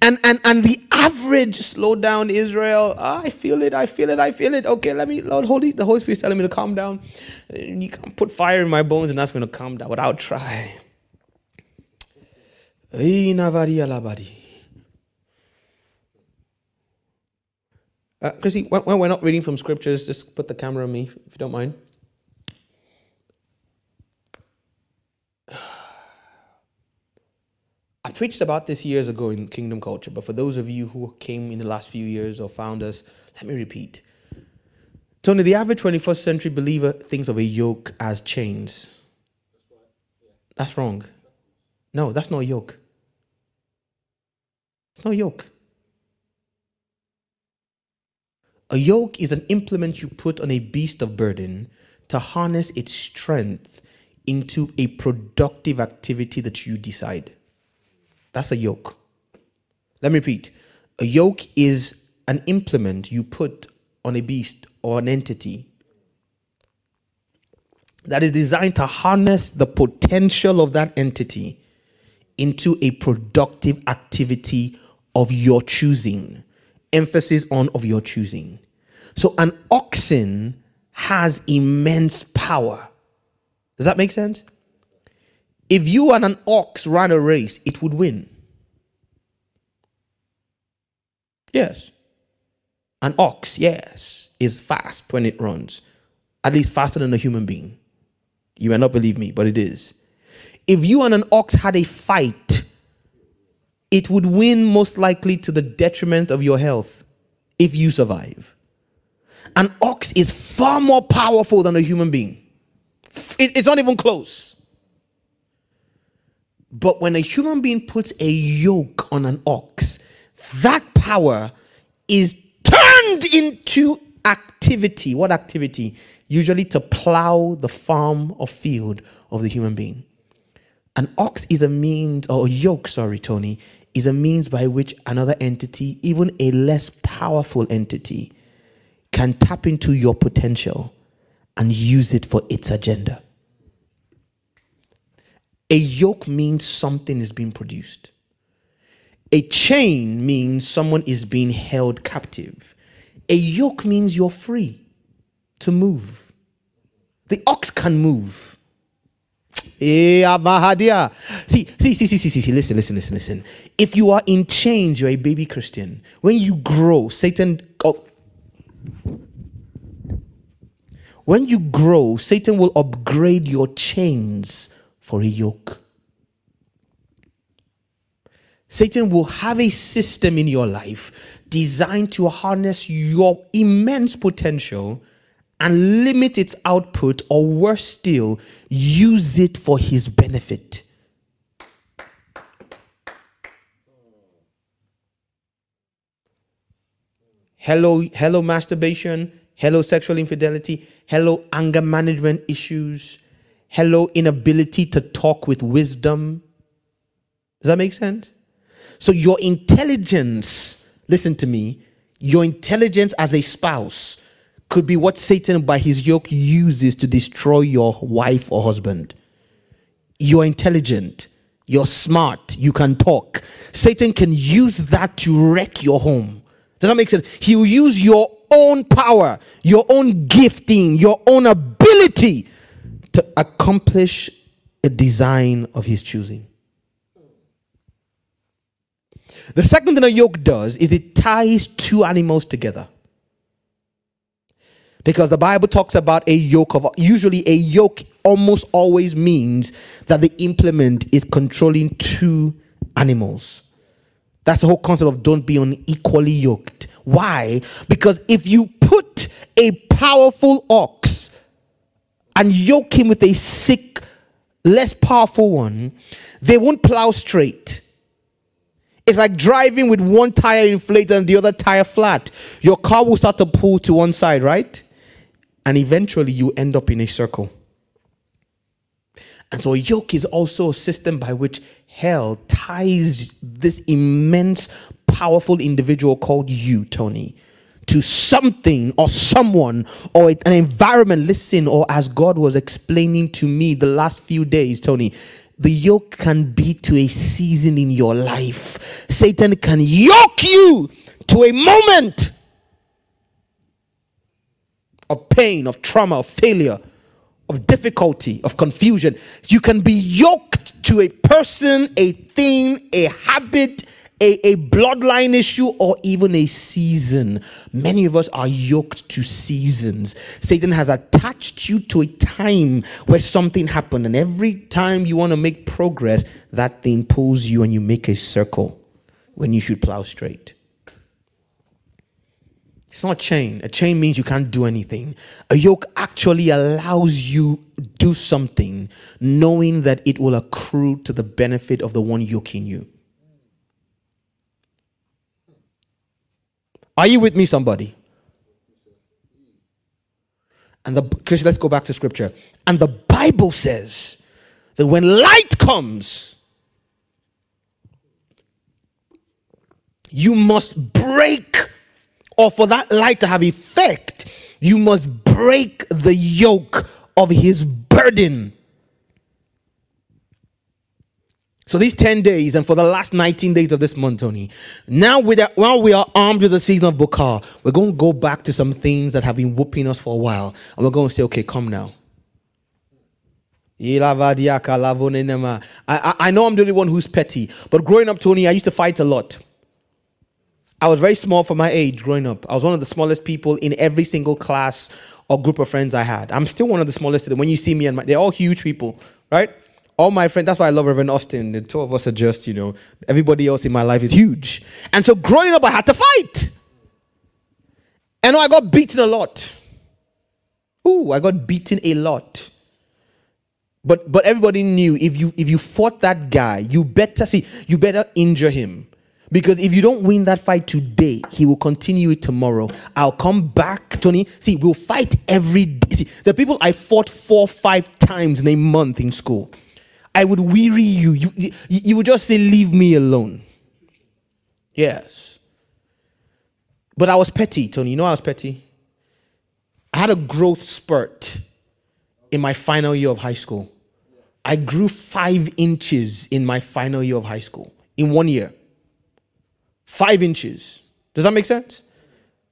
And the average, slow down Israel, I feel it. Okay, the Holy Spirit's telling me to calm down. You can't put fire in my bones and ask me to calm down, but I'll try. Chrissy, when we're not reading from scriptures, just put the camera on me, if you don't mind. I preached about this years ago in Kingdom Culture, but for those of you who came in the last few years or found us, let me repeat. Tony, the average 21st century believer thinks of a yoke as chains. That's wrong. No, that's not a yoke. It's not a yoke. A yoke is an implement you put on a beast of burden to harness its strength into a productive activity that you decide. That's a yoke. Let me repeat. A yoke is an implement you put on a beast or an entity that is designed to harness the potential of that entity into a productive activity of your choosing. Emphasis on of your choosing. So an oxen has immense power. Does that make sense? If you and an ox ran a race, it would win. Yes. An ox, yes, is fast when it runs. At least faster than a human being. You may not believe me, but it is. If you and an ox had a fight, it would win, most likely to the detriment of your health, if you survive. An ox is far more powerful than a human being. It's not even close. But when a human being puts a yoke on an ox, that power is turned into activity. What activity? Usually to plow the farm or field of the human being. An ox is a means, or a yoke, sorry, Tony, is a means by which another entity, even a less powerful entity, can tap into your potential and use it for its agenda. A yoke means something is being produced. A chain means someone is being held captive. A yoke means you're free to move. The ox can move. See, listen. If you are in chains, you're a baby Christian. When you grow, Satan will upgrade your chains for a yoke. Satan will have a system in your life designed to harness your immense potential and limit its output, or worse still, use it for his benefit. Hello, masturbation. Hello, sexual infidelity. Hello, anger management issues. Hello, inability to talk with wisdom. Does that make sense? So your intelligence, listen to me, your intelligence as a spouse could be what Satan by his yoke uses to destroy your wife or husband. You're intelligent. You're smart. You can talk. Satan can use that to wreck your home. Does that make sense? He'll use your own power, your own gifting, your own ability to accomplish a design of his choosing. The second thing a yoke does is it ties two animals together. Because the Bible talks about a yoke of, usually a yoke almost always means that the implement is controlling two animals. That's the whole concept of don't be unequally yoked. Why? Because if you put a powerful ox and yoke him with a sick, less powerful one, they won't plow straight. It's like driving with one tire inflated and the other tire flat. Your car will start to pull to one side, right? And eventually you end up in a circle. And so a yoke is also a system by which hell ties this immense, powerful individual called you, Tony, to something or someone or an environment. Listen, or as God was explaining to me the last few days, Tony, the yoke can be to a season in your life. Satan can yoke you to a moment of pain, of trauma, of failure, of difficulty, of confusion. You can be yoked to a person, a thing, a habit, a bloodline issue, or even a season. Many of us are yoked to seasons. Satan has attached you to a time where something happened, and every time you want to make progress, that thing pulls you and you make a circle when you should plow straight. It's not a chain. A chain means you can't do anything. A yoke actually allows you to do something, knowing that it will accrue to the benefit of the one yoking you. Are you with me, somebody? And Chrissy, let's go back to scripture. And the Bible says that when light comes, you must break or for that light to have effect, you must break the yoke of his burden. So these 10 days and for the last 19 days of this month, Tony, now while we are armed with the season of Bukar, we're going to go back to some things that have been whooping us for a while. And we're going to say, okay, come now. I know I'm the only one who's petty, but growing up, Tony, I used to fight a lot. I was very small for my age growing up. I was one of the smallest people in every single class or group of friends I had. I'm still one of the smallest. When you see me, they're all huge people, right? All my friends, that's why I love Reverend Austin. The two of us are just, everybody else in my life is huge. And so growing up, I had to fight. And I got beaten a lot. I got beaten a lot. But everybody knew if you fought that guy, you better injure him. Because if you don't win that fight today, he will continue it tomorrow. I'll come back, Tony. See, we'll fight every day. See, the people I fought 4 or 5 times in a month in school, I would weary you. You would just say, leave me alone. Yes. But I was petty, Tony. I was petty. I had a growth spurt in my final year of high school. I grew 5 inches in my final year of high school in 1 year. 5 inches. Does that make sense?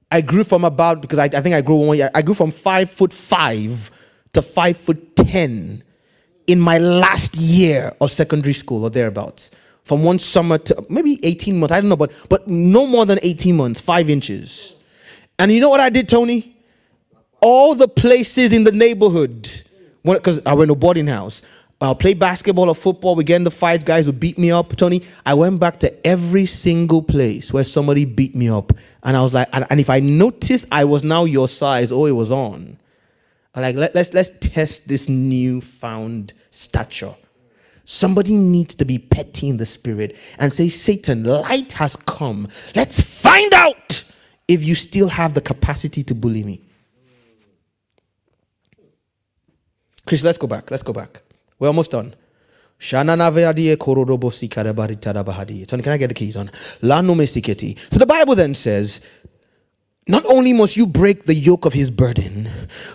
I grew from about, because I think I grew 1 year. I grew from 5'5" to 5'10" in my last year of secondary school or thereabouts. From one summer to maybe 18 months. I don't know, but no more than 18 months, 5 inches. And you know what I did, Tony? All the places in the neighborhood, because I went to boarding house, I'll play basketball or football. We get in the fights. Guys would beat me up, Tony. I went back to every single place where somebody beat me up. And I was like, and if I noticed I was now your size, it was on. I'm like, let's test this newfound stature. Somebody needs to be petty in the spirit and say, Satan, light has come. Let's find out if you still have the capacity to bully me. Chris, let's go back. Let's go back. We're almost done. Shananavadi kororobosi karabaritara bahadi. Tony, can I get the keys on? La no mesiketi. So the Bible then says, not only must you break the yoke of his burden,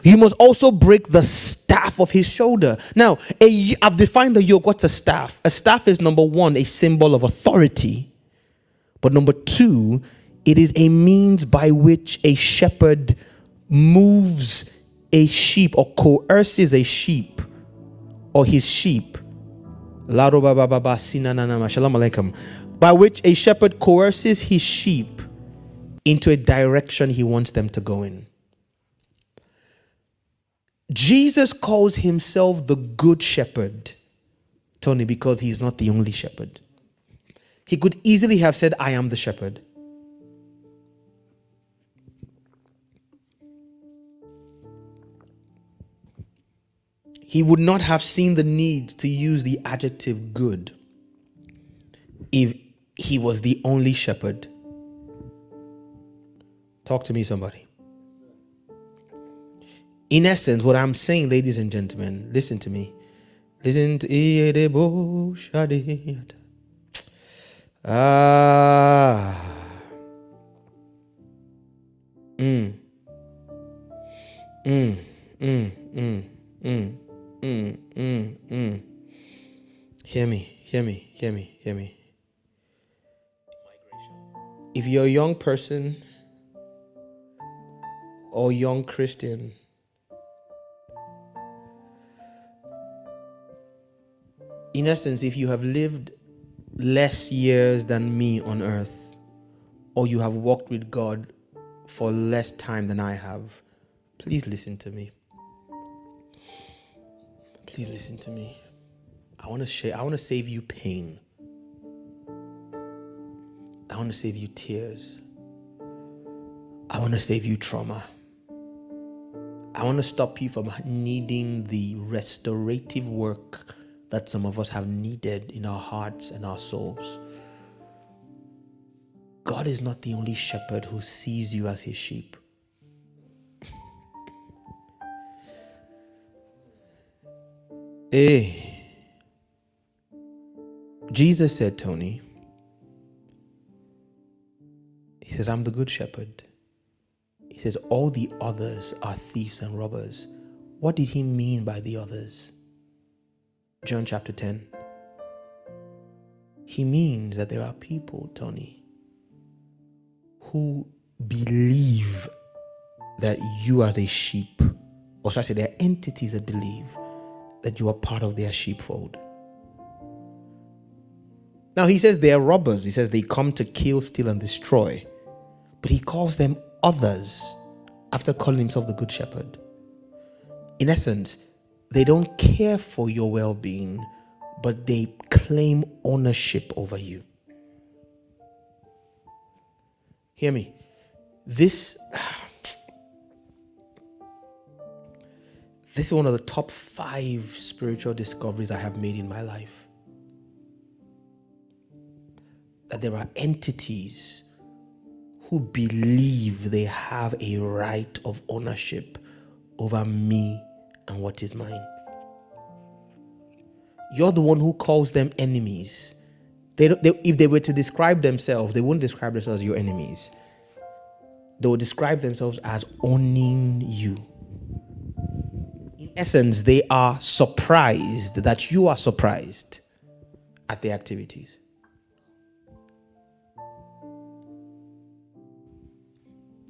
you must also break the staff of his shoulder. Now, I've defined the yoke. What's a staff? A staff is, number one, a symbol of authority. But number two, it is a means by which a shepherd moves a sheep or coerces a sheep or his sheep, by which a shepherd coerces his sheep into a direction he wants them to go in. Jesus calls himself the good shepherd, Tony, because he's not the only shepherd. He could easily have said, I am the shepherd. He would not have seen the need to use the adjective good if he was the only shepherd. Talk to me, somebody. In essence, what I'm saying, ladies and gentlemen, listen to me. Listen to it. Hear me. If you're a young person or young Christian, in essence, if you have lived less years than me on earth, or you have walked with God for less time than I have, please listen to me. Please listen to me. I want to save you pain. I want to save you tears. I want to save you trauma. I want to stop you from needing the restorative work that some of us have needed in our hearts and our souls. God is not the only shepherd who sees you as his sheep. Hey. Jesus said, Tony, he says, I'm the good shepherd. He says, all the others are thieves and robbers. What did he mean by the others? John chapter 10. He means that there are people, Tony, who believe that you as a sheep, or should I say there are entities that believe that you are part of their sheepfold. Now he says they are robbers. He says they come to kill, steal, and destroy. But he calls them others after calling himself the Good Shepherd. In essence, they don't care for your well-being, but they claim ownership over you. Hear me. This is one of the top 5 spiritual discoveries I have made in my life. That there are entities who believe they have a right of ownership over me and what is mine. You're the one who calls them enemies. If they were to describe themselves, they wouldn't describe themselves as your enemies. They would describe themselves as owning you. In essence, they are surprised that you are surprised at their activities.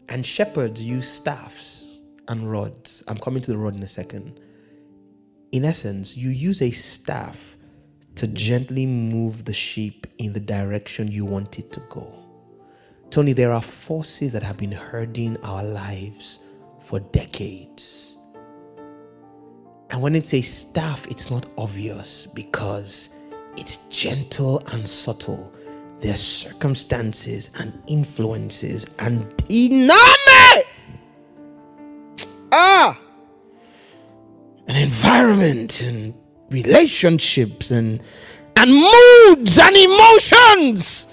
And shepherds use staffs and rods. I'm coming to the rod in a second. In essence, you use a staff to gently move the sheep in the direction you want it to go. Tony, there are forces that have been herding our lives for decades. And when it's a staff, it's not obvious because it's gentle and subtle. There are circumstances and influences and dynamic. And environment and relationships and moods and emotions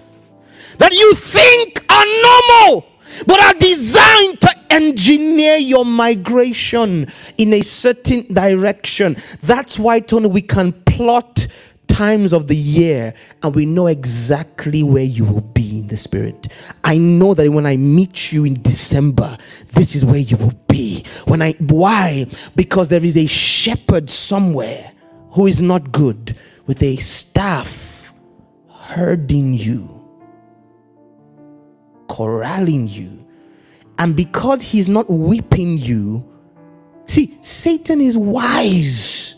that you think are normal but are designed to engineer your migration in a certain direction. That's why, Tony, we can plot times of the year and we know exactly where you will be in the spirit. I know that when I meet you in December, this is where you will be. Why? Because there is a shepherd somewhere who is not good with a staff herding you, corralling you. And because he's not whipping you, see, Satan is wise.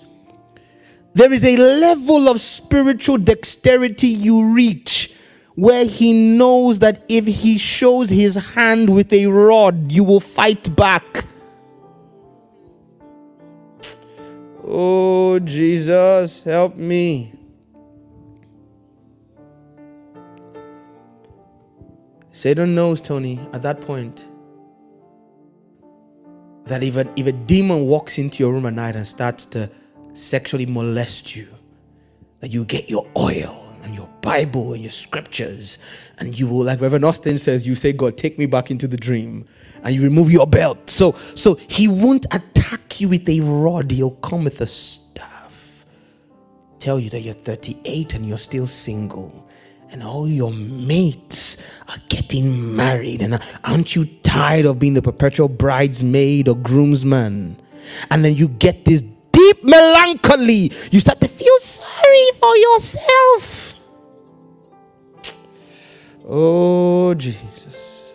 There is a level of spiritual dexterity you reach where he knows that if he shows his hand with a rod, you will fight back. Oh, Jesus, help me. Satan knows, Tony, at that point, that if a demon walks into your room at night and starts to sexually molest you, that you get your oil and your Bible and your scriptures, and you will, like Reverend Austin says, you say, God, take me back into the dream, and you remove your belt. So he won't attack you with a rod. He'll come with a staff, tell you that you're 38 and you're still single, and all your mates are getting married, and aren't you tired of being the perpetual bridesmaid or groomsman? And then you get this deep melancholy. You start to feel sorry for yourself. Oh, Jesus.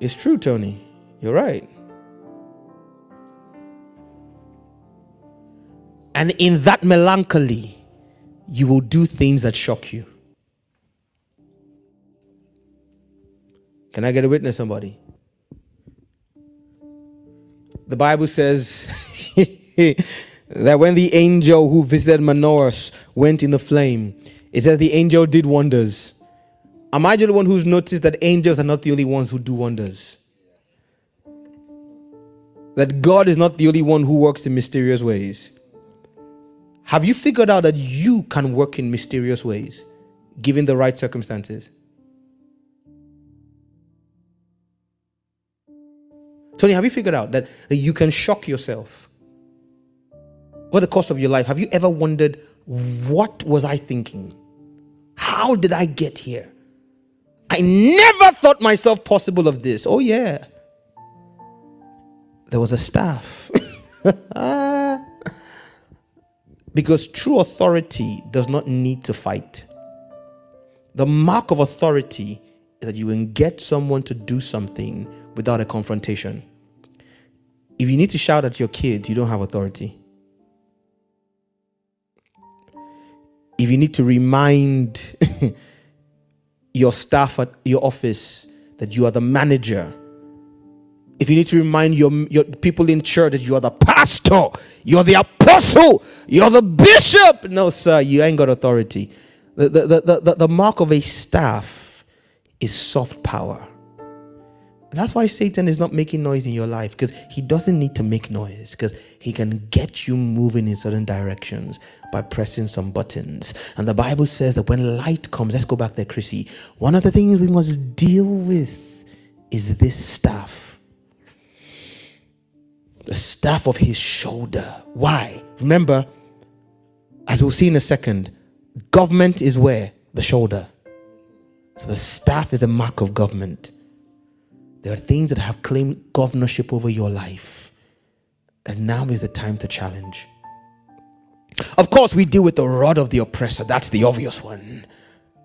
It's true, Tony. You're right. And in that melancholy, you will do things that shock you. Can I get a witness, somebody? The Bible says that when the angel who visited Manoah went in the flame, it says the angel did wonders. Am I the only one who's noticed that angels are not the only ones who do wonders? That God is not the only one who works in mysterious ways. Have you figured out that you can work in mysterious ways, given the right circumstances? Tony, have you figured out that you can shock yourself over the course of your life? Have you ever wondered, what was I thinking? How did I get here? I never thought myself possible of this. Oh yeah. There was a staff. Because true authority does not need to fight. The mark of authority is that you can get someone to do something without a confrontation. If you need to shout at your kids, you don't have authority. If you need to remind your staff at your office that you are the manager, if you need to remind your people in church that you are the pastor, you're the apostle, you're the bishop. No, sir, you ain't got authority. The mark of a staff is soft power. That's why Satan is not making noise in your life, because he doesn't need to make noise, because he can get you moving in certain directions by pressing some buttons. And the Bible says that when light comes, let's go back there, Chrissy. One of the things we must deal with is this staff. The staff of his shoulder. Why? Remember, as we'll see in a second, government is where? The shoulder. So the staff is a mark of government. There are things that have claimed governorship over your life. And now is the time to challenge. Of course, we deal with the rod of the oppressor. That's the obvious one.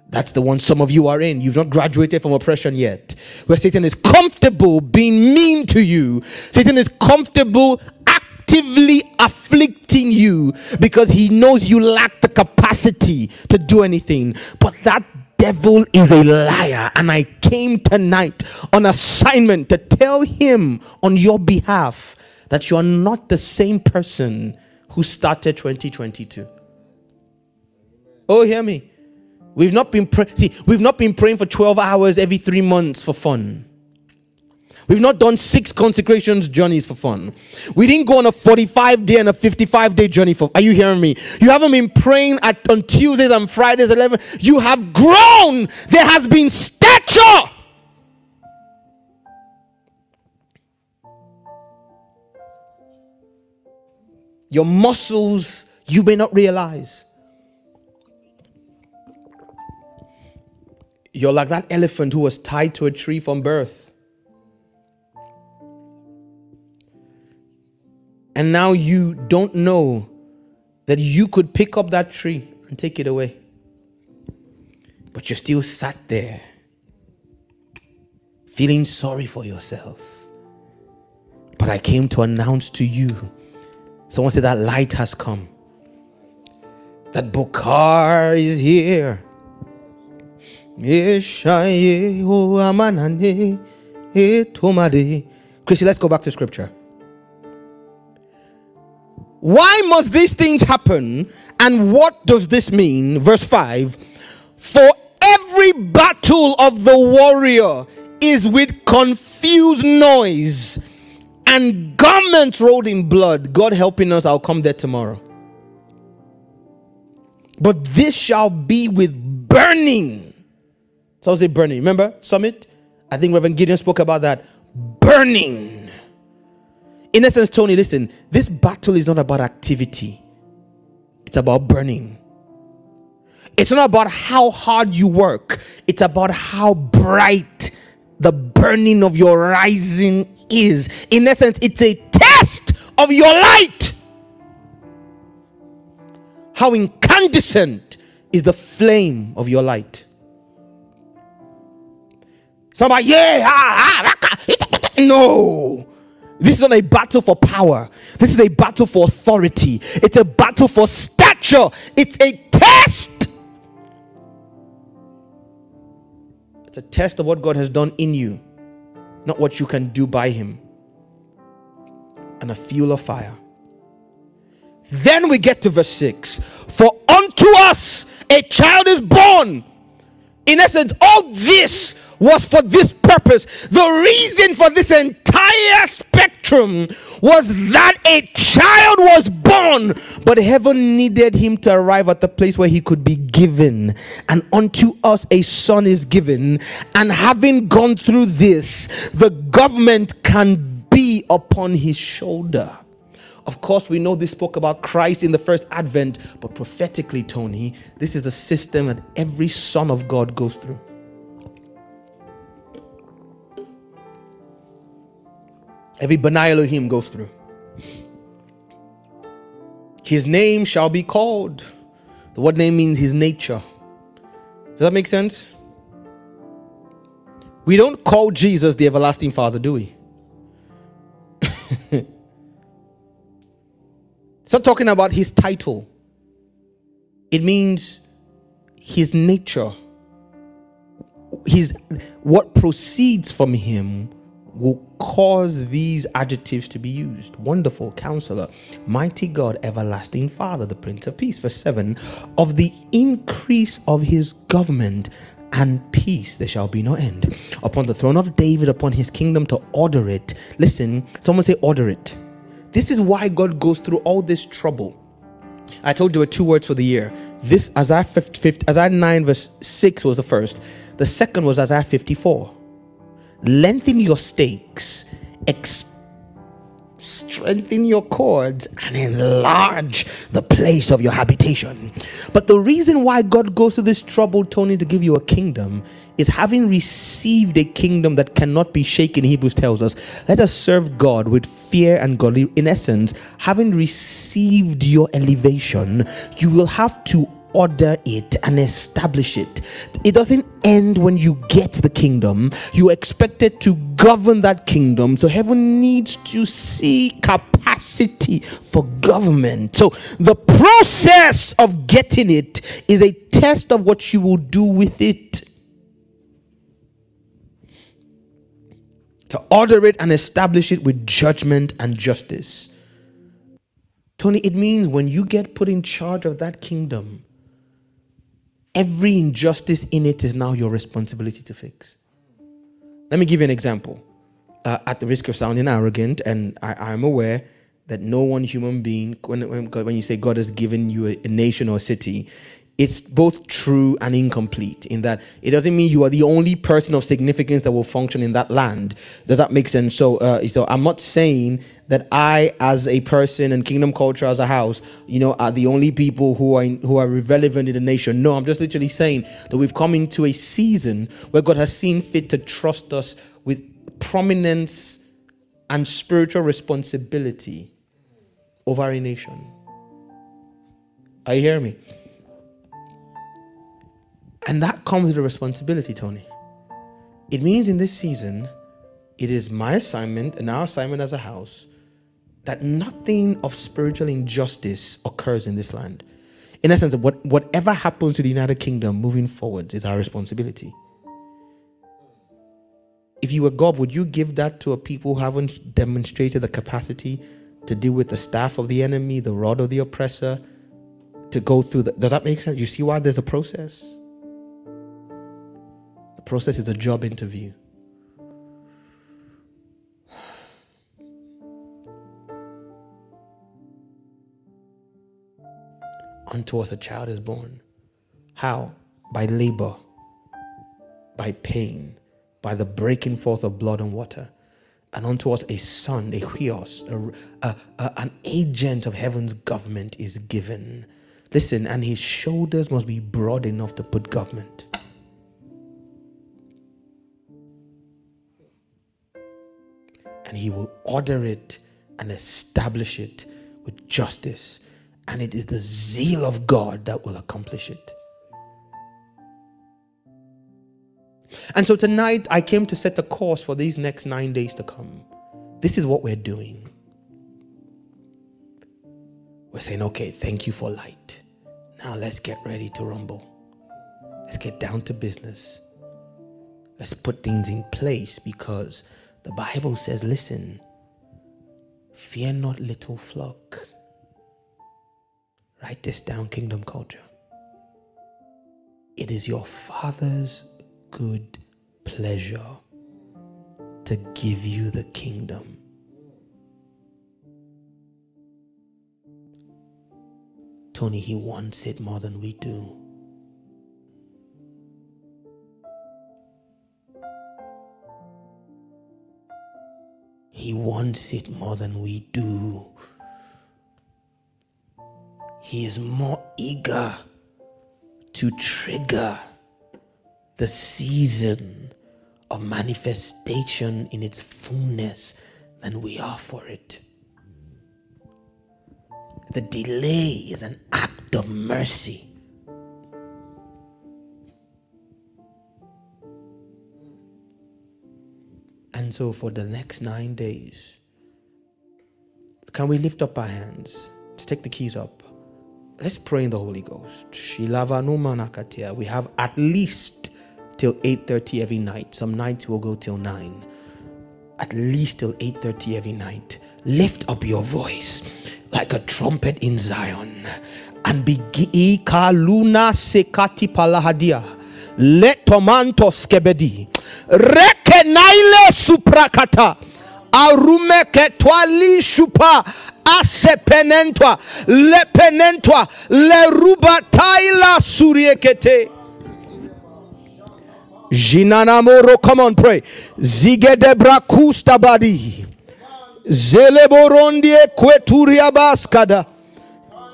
That's the one some of you are in. You've not graduated from oppression yet. Where Satan is comfortable being mean to you. Satan is comfortable actively afflicting you because he knows you lack the capacity to do anything. But that devil is a liar, and I came tonight on assignment to tell him on your behalf that you are not the same person who started 2022. Oh, hear me. We've not been praying for 12 hours every 3 months for fun. We've not done 6 consecrations journeys for fun. We didn't go on a 45-day and a 55-day journey for. Are you hearing me? You haven't been praying on Tuesdays and Fridays 11. You have grown. There has been stature. Your muscles, you may not realize. You're like that elephant who was tied to a tree from birth. And now you don't know that you could pick up that tree and take it away. But you still sat there, feeling sorry for yourself. But I came to announce to you, someone said that light has come. That Bokar is here. Chrissy, let's go back to scripture. Why must these things happen? And what does this mean? Verse 5. For every battle of the warrior is with confused noise and garments rolled in blood. God helping us, I'll come there tomorrow. But this shall be with burning. So I'll say burning. Remember, Summit? I think Reverend Gideon spoke about that. Burning. In essence, Tony, listen, this battle is not about activity. It's about burning. It's not about how hard you work. It's about how bright the burning of your rising is. In essence, it's a test of your light. How incandescent is the flame of your light? Somebody, no. This is not a battle for power. This is a battle for authority. It's a battle for stature. It's a test. It's a test of what God has done in you, not what you can do by him. And a fuel of fire. Then we get to verse 6. For unto us a child is born. In essence, all this was for this purpose. The reason for this entire spectrum was that a child was born, but heaven needed him to arrive at the place where he could be given. And unto us a son is given, and having gone through this, the government can be upon his shoulder. Of course, we know this spoke about Christ in the first advent, but prophetically, Tony, this is the system that every son of God goes through. Every B'nai Elohim goes through. His name shall be called. The word name means his nature. Does that make sense? We don't call Jesus the everlasting Father, do we? It's not talking about his title. It means his nature. His, what proceeds from him will cause these adjectives to be used. Wonderful Counselor, Mighty God, Everlasting Father, the Prince of Peace. Verse 7, of the increase of his government and peace there shall be no end, upon the throne of David, upon his kingdom, to order it. Listen, someone say order it. This is why God goes through all this trouble. I told you there were two words for the year. This Isaiah 9 verse 6 was the first. The second was Isaiah 54. Lengthen your stakes, strengthen your cords, and enlarge the place of your habitation. But the reason why God goes through this trouble, Tony, to give you a kingdom is having received a kingdom that cannot be shaken. Hebrews tells us, let us serve God with fear and godly. In essence, having received your elevation, you will have to order it and establish it. It doesn't end when you get the kingdom. You are expected to govern that kingdom. So heaven needs to see capacity for government. So the process of getting it is a test of what you will do with it. To order it and establish it with judgment and justice. Tony, it means when you get put in charge of that kingdom, every injustice in it is now your responsibility to fix. Let me give you an example. At the risk of sounding arrogant, and I'm aware that no one human being, when you say God has given you a nation or a city, it's both true and incomplete in that it doesn't mean you are the only person of significance that will function in that land. Does that make sense? So I'm not saying that I, as a person, and Kingdom Culture as a house, are the only people who are relevant in the nation. No, I'm just literally saying that we've come into a season where God has seen fit to trust us with prominence and spiritual responsibility over our nation. Are you hearing me? And that comes with a responsibility, Tony. It means in this season, it is my assignment and our assignment as a house that nothing of spiritual injustice occurs in this land. In essence, whatever happens to the United Kingdom moving forwards is our responsibility. If you were God, would you give that to a people who haven't demonstrated the capacity to deal with the staff of the enemy, the rod of the oppressor, to go through the... Does that make sense? You see why there's a process? Process is a job interview. Unto us a child is born. How? By labor, by pain, by the breaking forth of blood and water. And unto us a son, a huios, an agent of heaven's government is given. Listen, and his shoulders must be broad enough to put government. And he will order it and establish it with justice. And it is the zeal of God that will accomplish it. And so tonight I came to set a course for these next 9 days to come. This is what we're doing. We're saying, okay, thank you for light. Now let's get ready to rumble. Let's get down to business. Let's put things in place because the Bible says, listen, fear not, little flock. Write this down, Kingdom Culture. It is your Father's good pleasure to give you the kingdom. Tony, he wants it more than we do. He wants it more than we do. He is more eager to trigger the season of manifestation in its fullness than we are for it. The delay is an act of mercy. And so for the next 9 days, can we lift up our hands to take the keys up? Let's pray in the Holy Ghost. We have at least till 8:30 every night. Some nights we'll go till 9. At least till 8:30 every night. Lift up your voice like a trumpet in Zion and begin. Kaluna sekati palahadia. Let tomantos kebedi. Rekenaile suprakata. Arume ketwali shupa asepenentwa lepenentwa leruba taila suriekete. Jinanamoro, come on, pray. Zigedebra kustabadi. Zeleboronde kweturia baskada.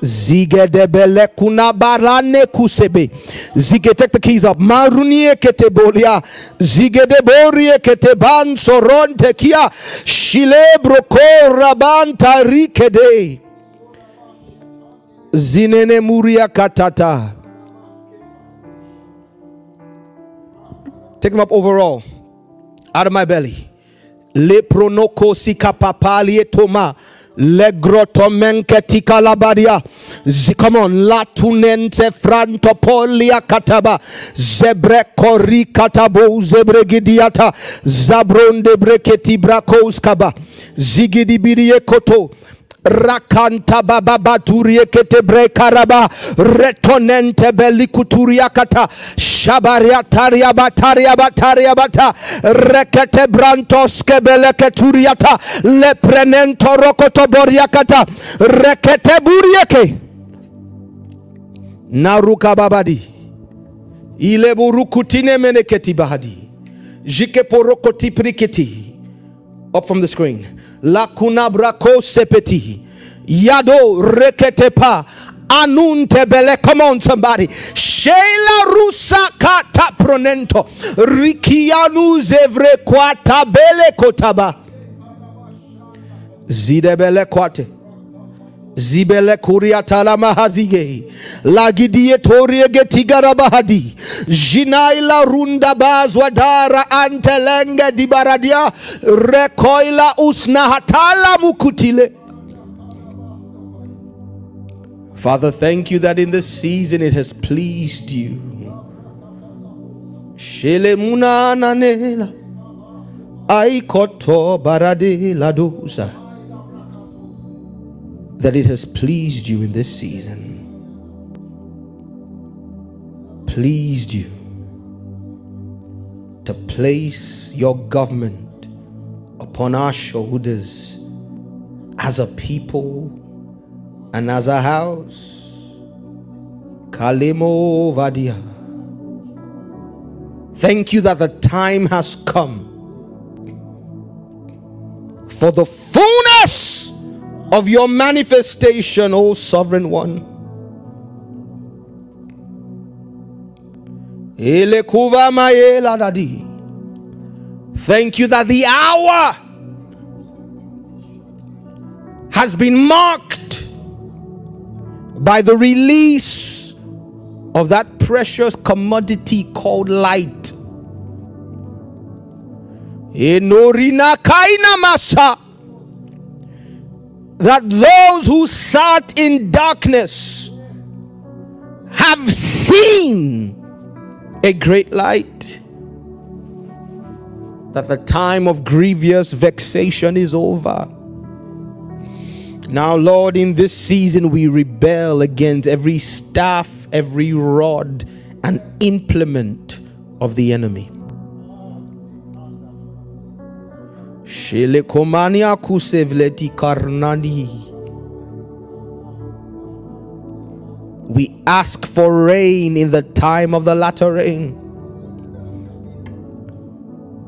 Zigedebele kunabarane kusebe. Zige, take the keys up. Marunie ketebolia. Zigedeborie keteban soronte kia. Shilebroko rabanta rikede. Zinene muria katata. Take them up overall. Out of my belly. Le pronoko sika papalie toma. Le grotomenke tika labaria. Come on. Latunente frantopolia kataba. Zebre kori katabo. Zebre gidiata. Zabronde breketi brakos kaba. Zigidi birie koto. Rakanta baba baturie kete brekaraba retonente belikuturiakata shabaria taria bataria bataria bata rekete brantos kebeleketuriata leprenento rokotoboriakata rekete burieke naruka babadi ileburukutine meneketi bahadi jikeporokoti priketi. Up from the screen. Lakuna brako sepeti. Yado reketepa. Anunte bele. Come on, somebody. Sheila rusa kata pronento. Rikianu zevre kwata bele kotaba. Zidebele kwate. Zibele kuriatala mahazige. Lagidie toriege tigarabahadi. Jinaila runda bazwadara antelenge dibaradia. Rekoila usnahatala mukutile. Father, thank you that in this season it has pleased you. Shelemuna nanela. Aikoto barade ladosa. That it has pleased you in this season, pleased you to place your government upon our shoulders as a people and as a house. Kalemo Vadia. Thank you that the time has come for the fullness of your manifestation, O Sovereign One. Thank you that the hour has been marked by the release of that precious commodity called light. Enorina kaina masa. That those who sat in darkness have seen a great light. That the time of grievous vexation is over. Now, Lord, in this season we rebel against every staff, every rod, and implement of the enemy. Shelekomania kusevleti karnandi. We ask for rain in the time of the latter rain.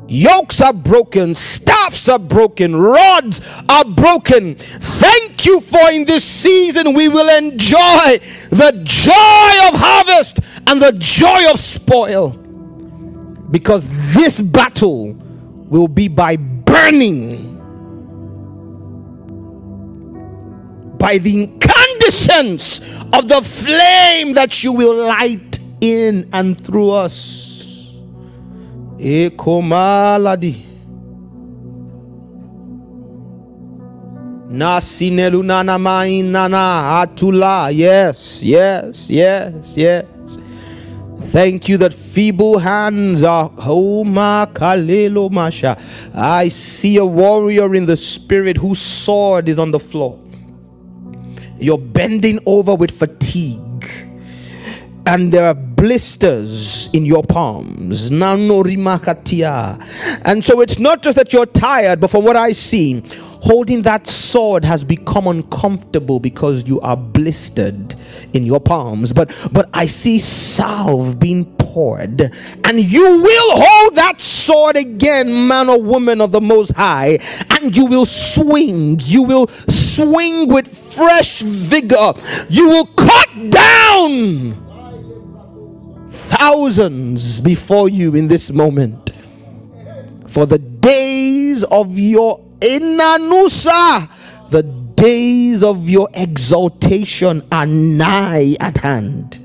Yokes are broken, staffs are broken, rods are broken. Thank thank you for in this season we will enjoy the joy of harvest and the joy of spoil, because this battle will be by burning, by the incandescence of the flame that you will light in and through us. Ekomaladi nasinelunana mainana atula. Yes, yes, yes, yes. Thank you that feeble hands are Homa Kalelo Masha. I see a warrior in the spirit whose sword is on the floor. You're bending over with fatigue, and there are blisters in your palms. And so it's not just that you're tired, but from what I see, holding that sword has become uncomfortable because you are blistered in your palms. But I see salve being poured, and you will hold that sword again, man or woman of the Most High, and you will swing. You will swing with fresh vigor. You will cut down thousands before you in this moment. For the days of your Inanusa, the days of your exaltation are nigh at hand.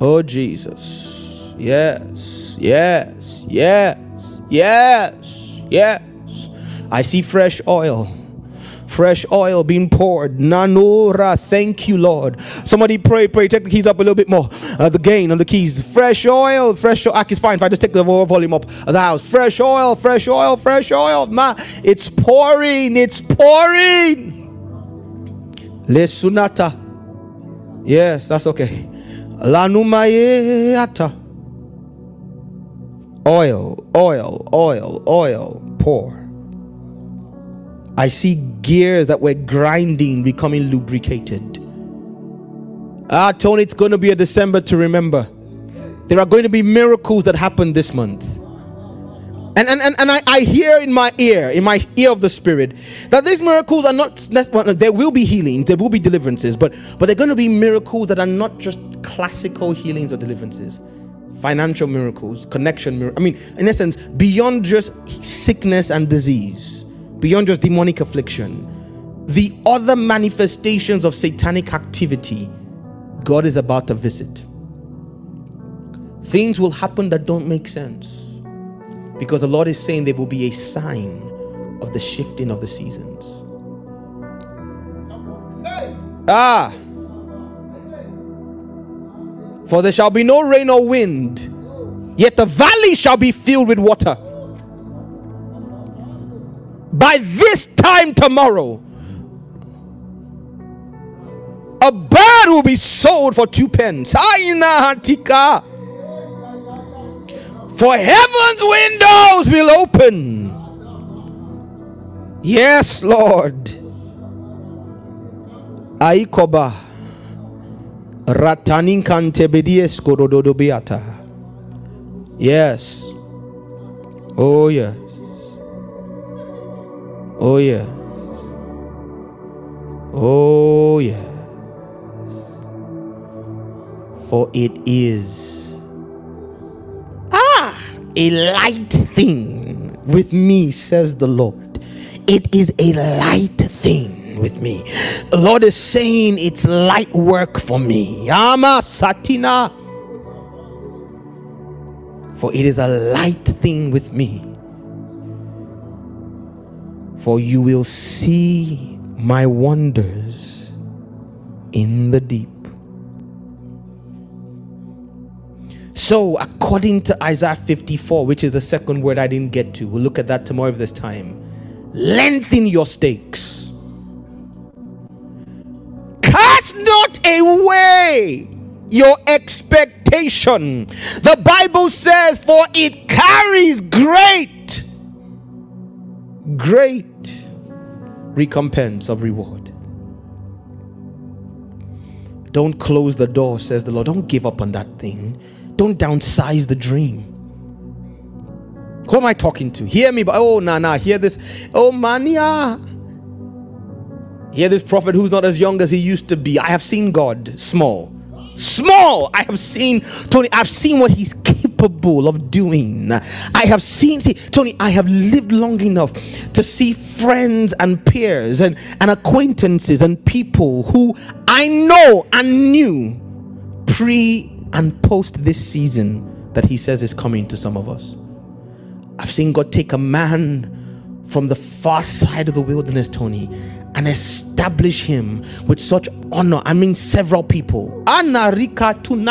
Oh Jesus. Yes, yes, yes, yes, yes. I see fresh oil. Fresh oil being poured. Nanora, thank you, Lord. Somebody pray. Take the keys up a little bit more. The gain on the keys. Fresh oil. It's fine if I just take the volume up of the house. Fresh oil. Ma, it's pouring. Lesunata. Yes, that's okay. Lanumayata. Oil. Pour. I see gears that were grinding becoming lubricated. Tony, it's going to be a December to remember. There are going to be miracles that happen this month. And I hear in my ear of the Spirit, that these miracles are not, well, there will be healings, there will be deliverances, but they're going to be miracles that are not just classical healings or deliverances. Financial miracles, connection miracles. I mean, in essence, beyond just sickness and disease. Beyond just demonic affliction, the other manifestations of satanic activity, God is about to visit. Things will happen that don't make sense, because the Lord is saying there will be a sign of the shifting of the seasons. For there shall be no rain or wind, yet the valley shall be filled with water. By this time tomorrow, a bird will be sold for 2 pence. For heaven's windows will open. Yes, Lord. Aikoba ratanin kantebedies korododobiata. Yes. Oh yeah. Oh yeah. Oh yeah. For it is a light thing with me, says the Lord. It is a light thing with me. The Lord is saying it's light work for me. Yama Satina. For it is a light thing with me. For you will see my wonders in the deep. So, according to Isaiah 54, which is the second word I didn't get to, we'll look at that tomorrow if there's time. Lengthen your stakes. Cast not away your expectation. The Bible says, for it carries great recompense of reward. Don't close the door, says the Lord. Don't give up on that thing. Don't downsize the dream. Who am I talking to? Hear me, but oh, hear this. Oh, mania. Hear this prophet who's not as young as he used to be. I have seen God small. Small. I have seen Tony. I've seen what he's capable of doing. I have seen, Tony, I have lived long enough to see friends and peers and acquaintances and people who I know and knew pre and post this season that he says is coming to some of us. I've seen God take a man from the far side of the wilderness, Tony, and establish him with such honor. I mean, several people. I was telling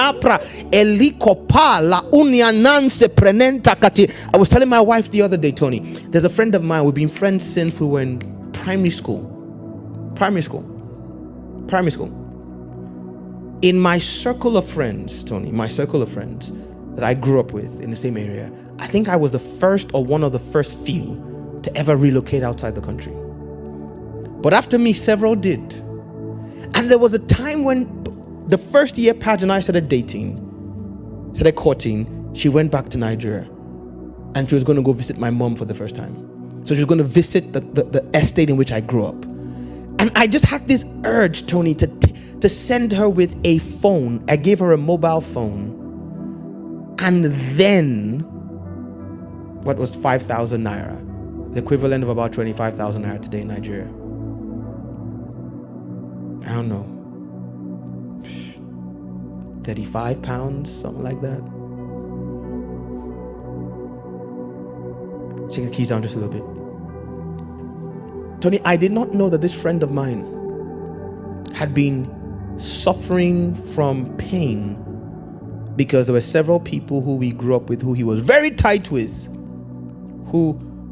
my wife the other day, Tony, there's a friend of mine, we've been friends since we were in primary school. In my circle of friends, Tony, my circle of friends that I grew up with in the same area, I think I was the first or one of the first few to ever relocate outside the country. But after me, several did. And there was a time when the first year Paj and I started courting, she went back to Nigeria. And she was going to go visit my mom for the first time. So she was going to visit the estate in which I grew up. And I just had this urge, Tony, to send her with a phone. I gave her a mobile phone. And then, what was 5,000 Naira? The equivalent of about 25,000 Naira today in Nigeria. I don't know, 35 pounds, something like that. Take the keys down just a little bit. Tony, I did not know that this friend of mine had been suffering from pain because there were several people who we grew up with, who he was very tight with, who,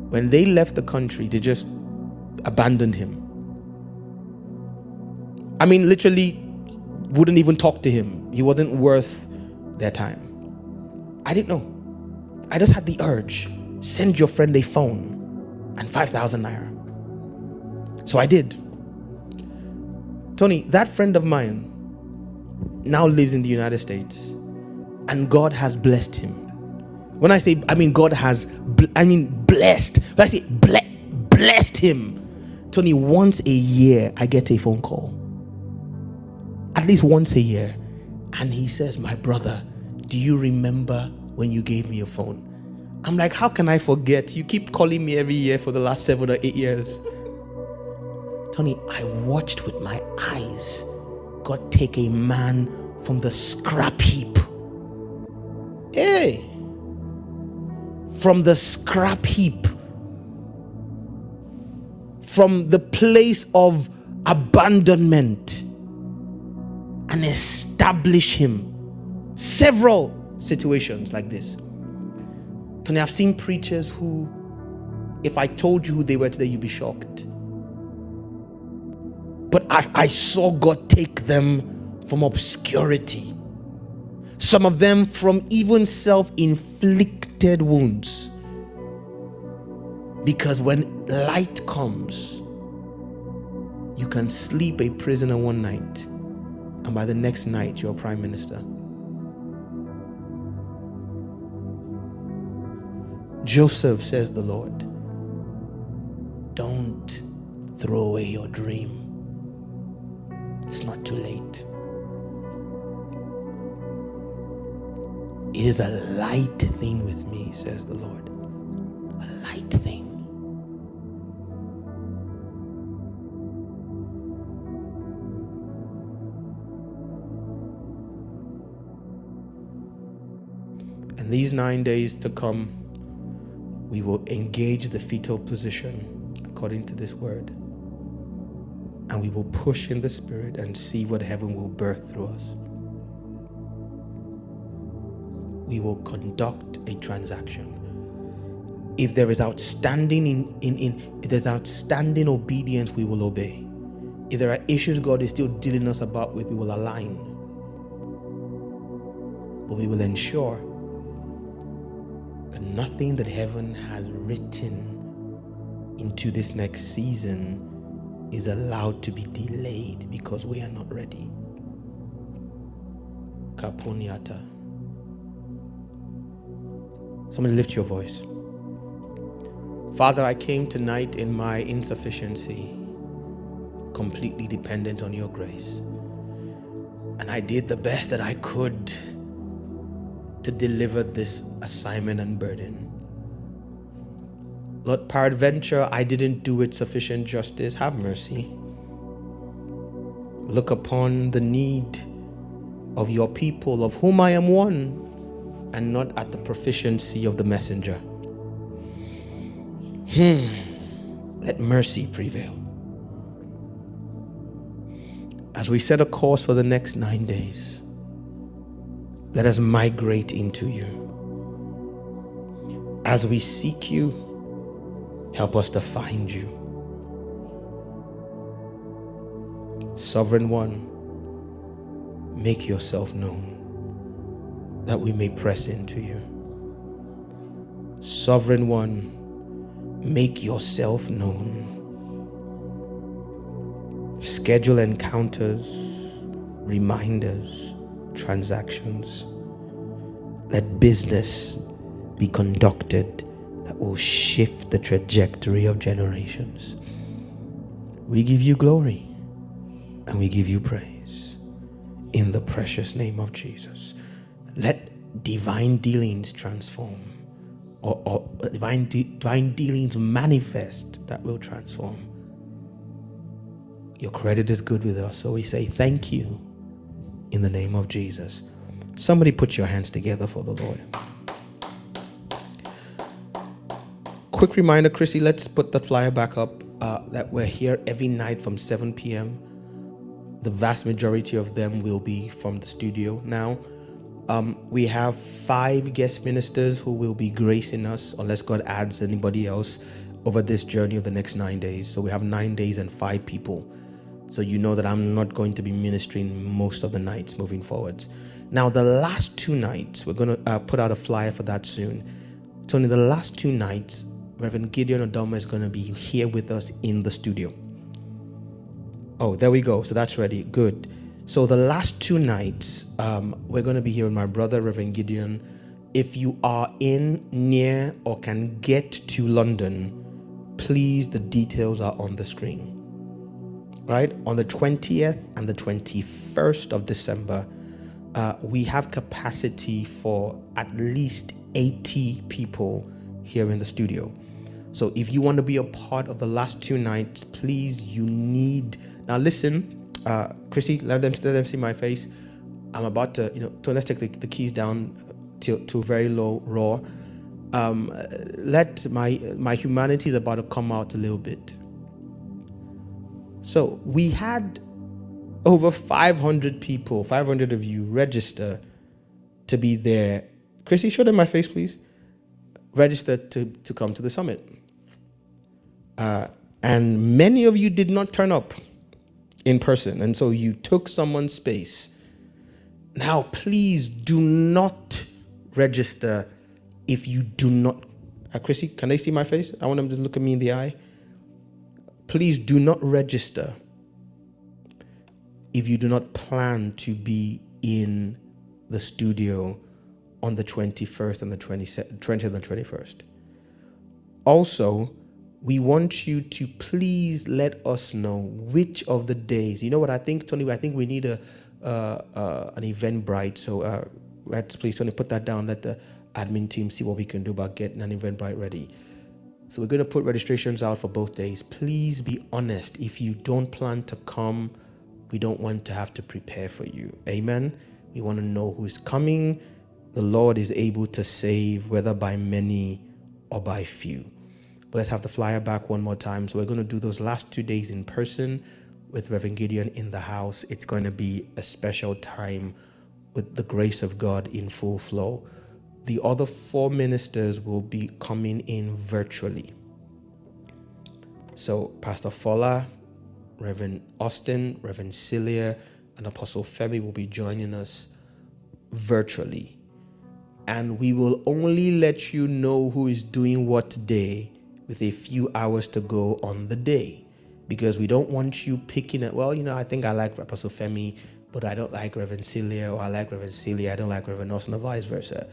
when they left the country, they just abandoned him. I mean, literally wouldn't even talk to him. He wasn't worth their time. I didn't know. I just had the urge. Send your friend a phone and 5,000 Naira. So I did. Tony, that friend of mine now lives in the United States, and God has blessed him. When I say, I mean, God has, I mean, blessed. When I say blessed him, Tony, once a year, I get a phone call. At least once a year. And he says, my brother, do you remember when you gave me a phone? I'm like, how can I forget? You keep calling me every year for the last 7 or 8 years. Tony, I watched with my eyes God take a man from the scrap heap. Hey! From the scrap heap. From the place of abandonment. And establish him. Several situations like this. Tony, I've seen preachers who, if I told you who they were today, you'd be shocked. But I saw God take them from obscurity. Some of them from even self-inflicted wounds. Because when light comes, you can sleep a prisoner one night. And by the next night, you're prime minister. Joseph, says the Lord, don't throw away your dream. It's not too late. It is a light thing with me, says the Lord. A light thing. And these 9 days to come, we will engage the fetal position according to this word. And we will push in the spirit and see what heaven will birth through us. We will conduct a transaction. If there is outstanding if there's outstanding obedience, we will obey. If there are issues God is still dealing us about with, we will align. But we will ensure that nothing that heaven has written into this next season is allowed to be delayed because we are not ready. Kaponiata. Somebody lift your voice. Father, I came tonight in my insufficiency, completely dependent on your grace. And I did the best that I could to deliver this assignment and burden. Lord, peradventure, I didn't do it sufficient justice. Have mercy. Look upon the need of your people, of whom I am one, and not at the proficiency of the messenger. Let mercy prevail. As we set a course for the next 9 days, let us migrate into you. As we seek you, help us to find you. Sovereign One, make yourself known that we may press into you. Sovereign One, make yourself known. Schedule encounters, reminders, transactions. Let business be conducted that will shift the trajectory of generations. We give you glory and we give you praise in the precious name of Jesus. Let divine dealings transform. Or divine dealings manifest that will transform. Your credit is good with us, so we say thank you in the name of Jesus. Somebody put your hands together for the Lord. Quick reminder, Chrissy, let's put the flyer back up that we're here every night from 7 p.m. The vast majority of them will be from the studio now. We have 5 guest ministers who will be gracing us, unless God adds anybody else, over this journey of the next 9 days. So we have 9 days and 5 people. So you know that I'm not going to be ministering most of the nights moving forwards. Now, the last 2 nights, we're going to put out a flyer for that soon. Tony, the last 2 nights, Reverend Gideon Odoma is going to be here with us in the studio. Oh, there we go. So that's ready. Good. So the last 2 nights, we're going to be here with my brother, Reverend Gideon. If you are in, near, or can get to London, please, the details are on the screen. Right? On the 20th and the 21st of December, we have capacity for at least 80 people here in the studio. So if you want to be a part of the last 2 nights, please, you need... Now listen... Chrissy, let them see my face. I'm about to, let's take the keys down to very low roar. Let my humanity is about to come out a little bit. So we had over 500 people, 500 of you register to be there. Chrissy, show them my face, please. Register to come to the summit. And many of you did not turn up in person, and so you took someone's space. Now, please do not register if you do not... Chrissy, can they see my face? I want them to look at me in the eye. Please do not register if you do not plan to be in the studio on the 21st and the 20th and the 21st. Also, we want you to please let us know which of the days. You know what I think, Tony? I think we need an Eventbrite. So let's please, Tony, put that down. Let the admin team see what we can do about getting an Eventbrite ready. So we're going to put registrations out for both days. Please be honest. If you don't plan to come, we don't want to have to prepare for you. Amen? We want to know who's coming. The Lord is able to save, whether by many or by few. Let's have the flyer back one more time. So we're going to do those last 2 days in person with Reverend Gideon in the house. It's going to be a special time with the grace of God in full flow. The other 4 ministers will be coming in virtually. So Pastor Folau, Reverend Austin, Reverend Celia, and Apostle Femi will be joining us virtually. And we will only let you know who is doing what day with a few hours to go on the day, because we don't want you picking it. Well, I think I like Apostle Femi, but I don't like Reverend Celia, or I like Reverend Celia, I don't like Reverend Austin, or vice versa.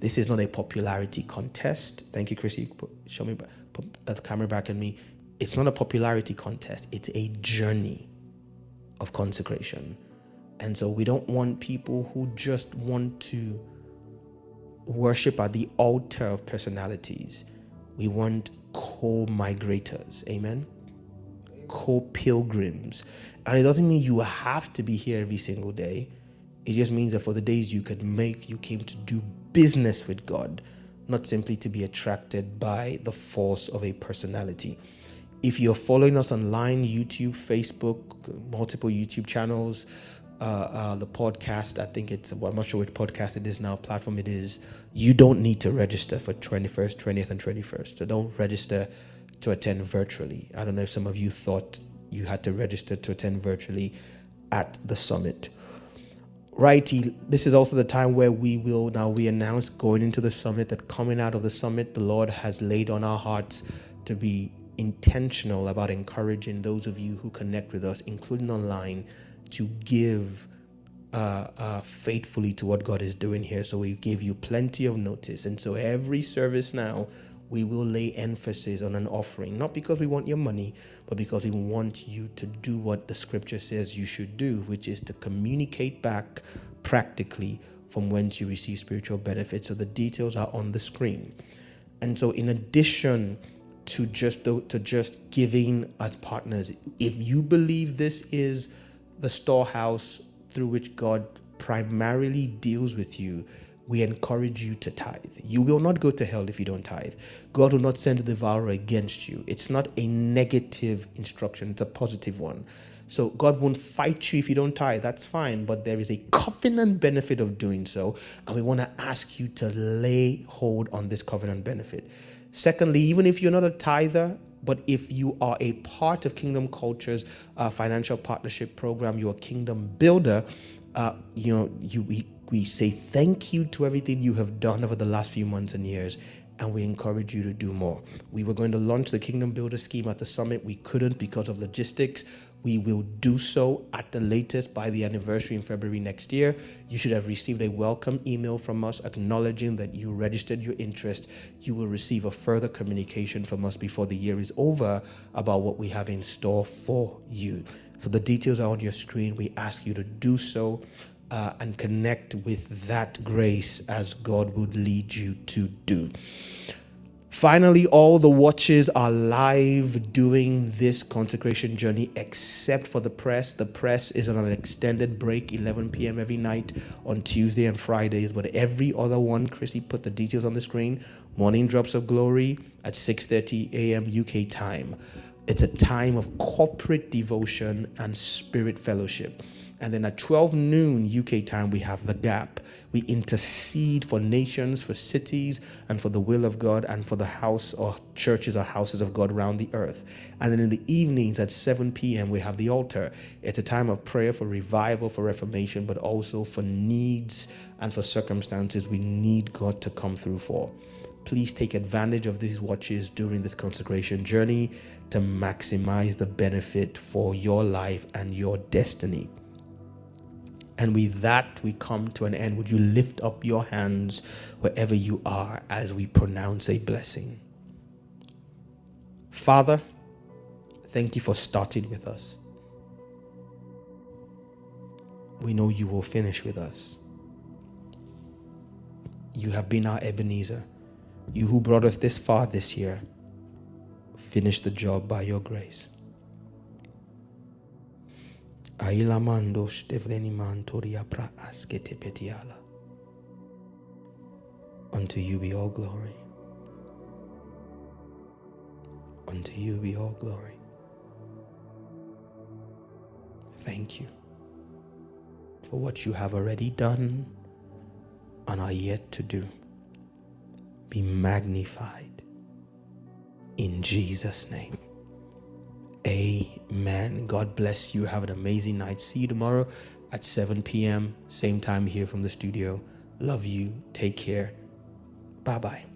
This is not a popularity contest. Thank you, Chrissy. Show me, put the camera back on me. It's not a popularity contest. It's a journey of consecration. And so we don't want people who just want to worship at the altar of personalities. We want co-migrators. Amen? Co-pilgrims. And it doesn't mean you have to be here every single day. It just means that for the days you could make, you came to do business with God, not simply to be attracted by the force of a personality. If you're following us online, YouTube, Facebook, multiple YouTube channels, the podcast, I think it's, well, I'm not sure which podcast it is now, platform it is, you don't need to register for 21st, 20th, and 21st. So don't register to attend virtually. I don't know if some of you thought you had to register to attend virtually at the summit. Righty, this is also the time where we announce going into the summit that coming out of the summit, the Lord has laid on our hearts to be intentional about encouraging those of you who connect with us, including online, to give faithfully to what God is doing here. So we give you plenty of notice. And so every service now, we will lay emphasis on an offering, not because we want your money, but because we want you to do what the scripture says you should do, which is to communicate back practically from whence you receive spiritual benefits. So the details are on the screen. And so in addition to just giving as partners, if you believe this is the storehouse through which God primarily deals with you, we encourage you to tithe. You will not go to hell if you don't tithe. God will not send the devourer against you. It's not a negative instruction. It's a positive one. So God won't fight you if you don't tithe. That's fine. But there is a covenant benefit of doing so. And we want to ask you to lay hold on this covenant benefit. Secondly, even if you're not a tither, but if you are a part of Kingdom Culture's financial partnership program, you're a Kingdom Builder, we say thank you to everything you have done over the last few months and years, and we encourage you to do more. We were going to launch the Kingdom Builder scheme at the summit. We couldn't because of logistics. We will do so at the latest by the anniversary in February next year. You should have received a welcome email from us acknowledging that you registered your interest. You will receive a further communication from us before the year is over about what we have in store for you. So the details are on your screen. We ask you to do so. And connect with that grace as God would lead you to do. Finally, all the watches are live during this consecration journey except for the press. The press is on an extended break, 11 p.m. every night on Tuesday and Fridays. But every other one, Chrissy put the details on the screen, Morning Drops of Glory at 6:30 a.m. UK time. It's a time of corporate devotion and spirit fellowship. And then at 12 noon UK time, we have The Gap. We intercede for nations, for cities, and for the will of God, and for the house or churches or houses of God around the earth. And then in the evenings at 7 p.m., we have the altar. It's a time of prayer for revival, for reformation, but also for needs and for circumstances we need God to come through for. Please take advantage of these watches during this consecration journey to maximize the benefit for your life and your destiny. And with that, we come to an end. Would you lift up your hands wherever you are as we pronounce a blessing? Father, thank you for starting with us. We know you will finish with us. You have been our Ebenezer. You who brought us this far this year, finish the job by your grace. Unto you be all glory. Unto you be all glory. Thank you for what you have already done and are yet to do. Be magnified in Jesus' name. Amen. God bless you. Have an amazing night. See you tomorrow at 7 p.m. Same time here from the studio. Love you. Take care. Bye-bye.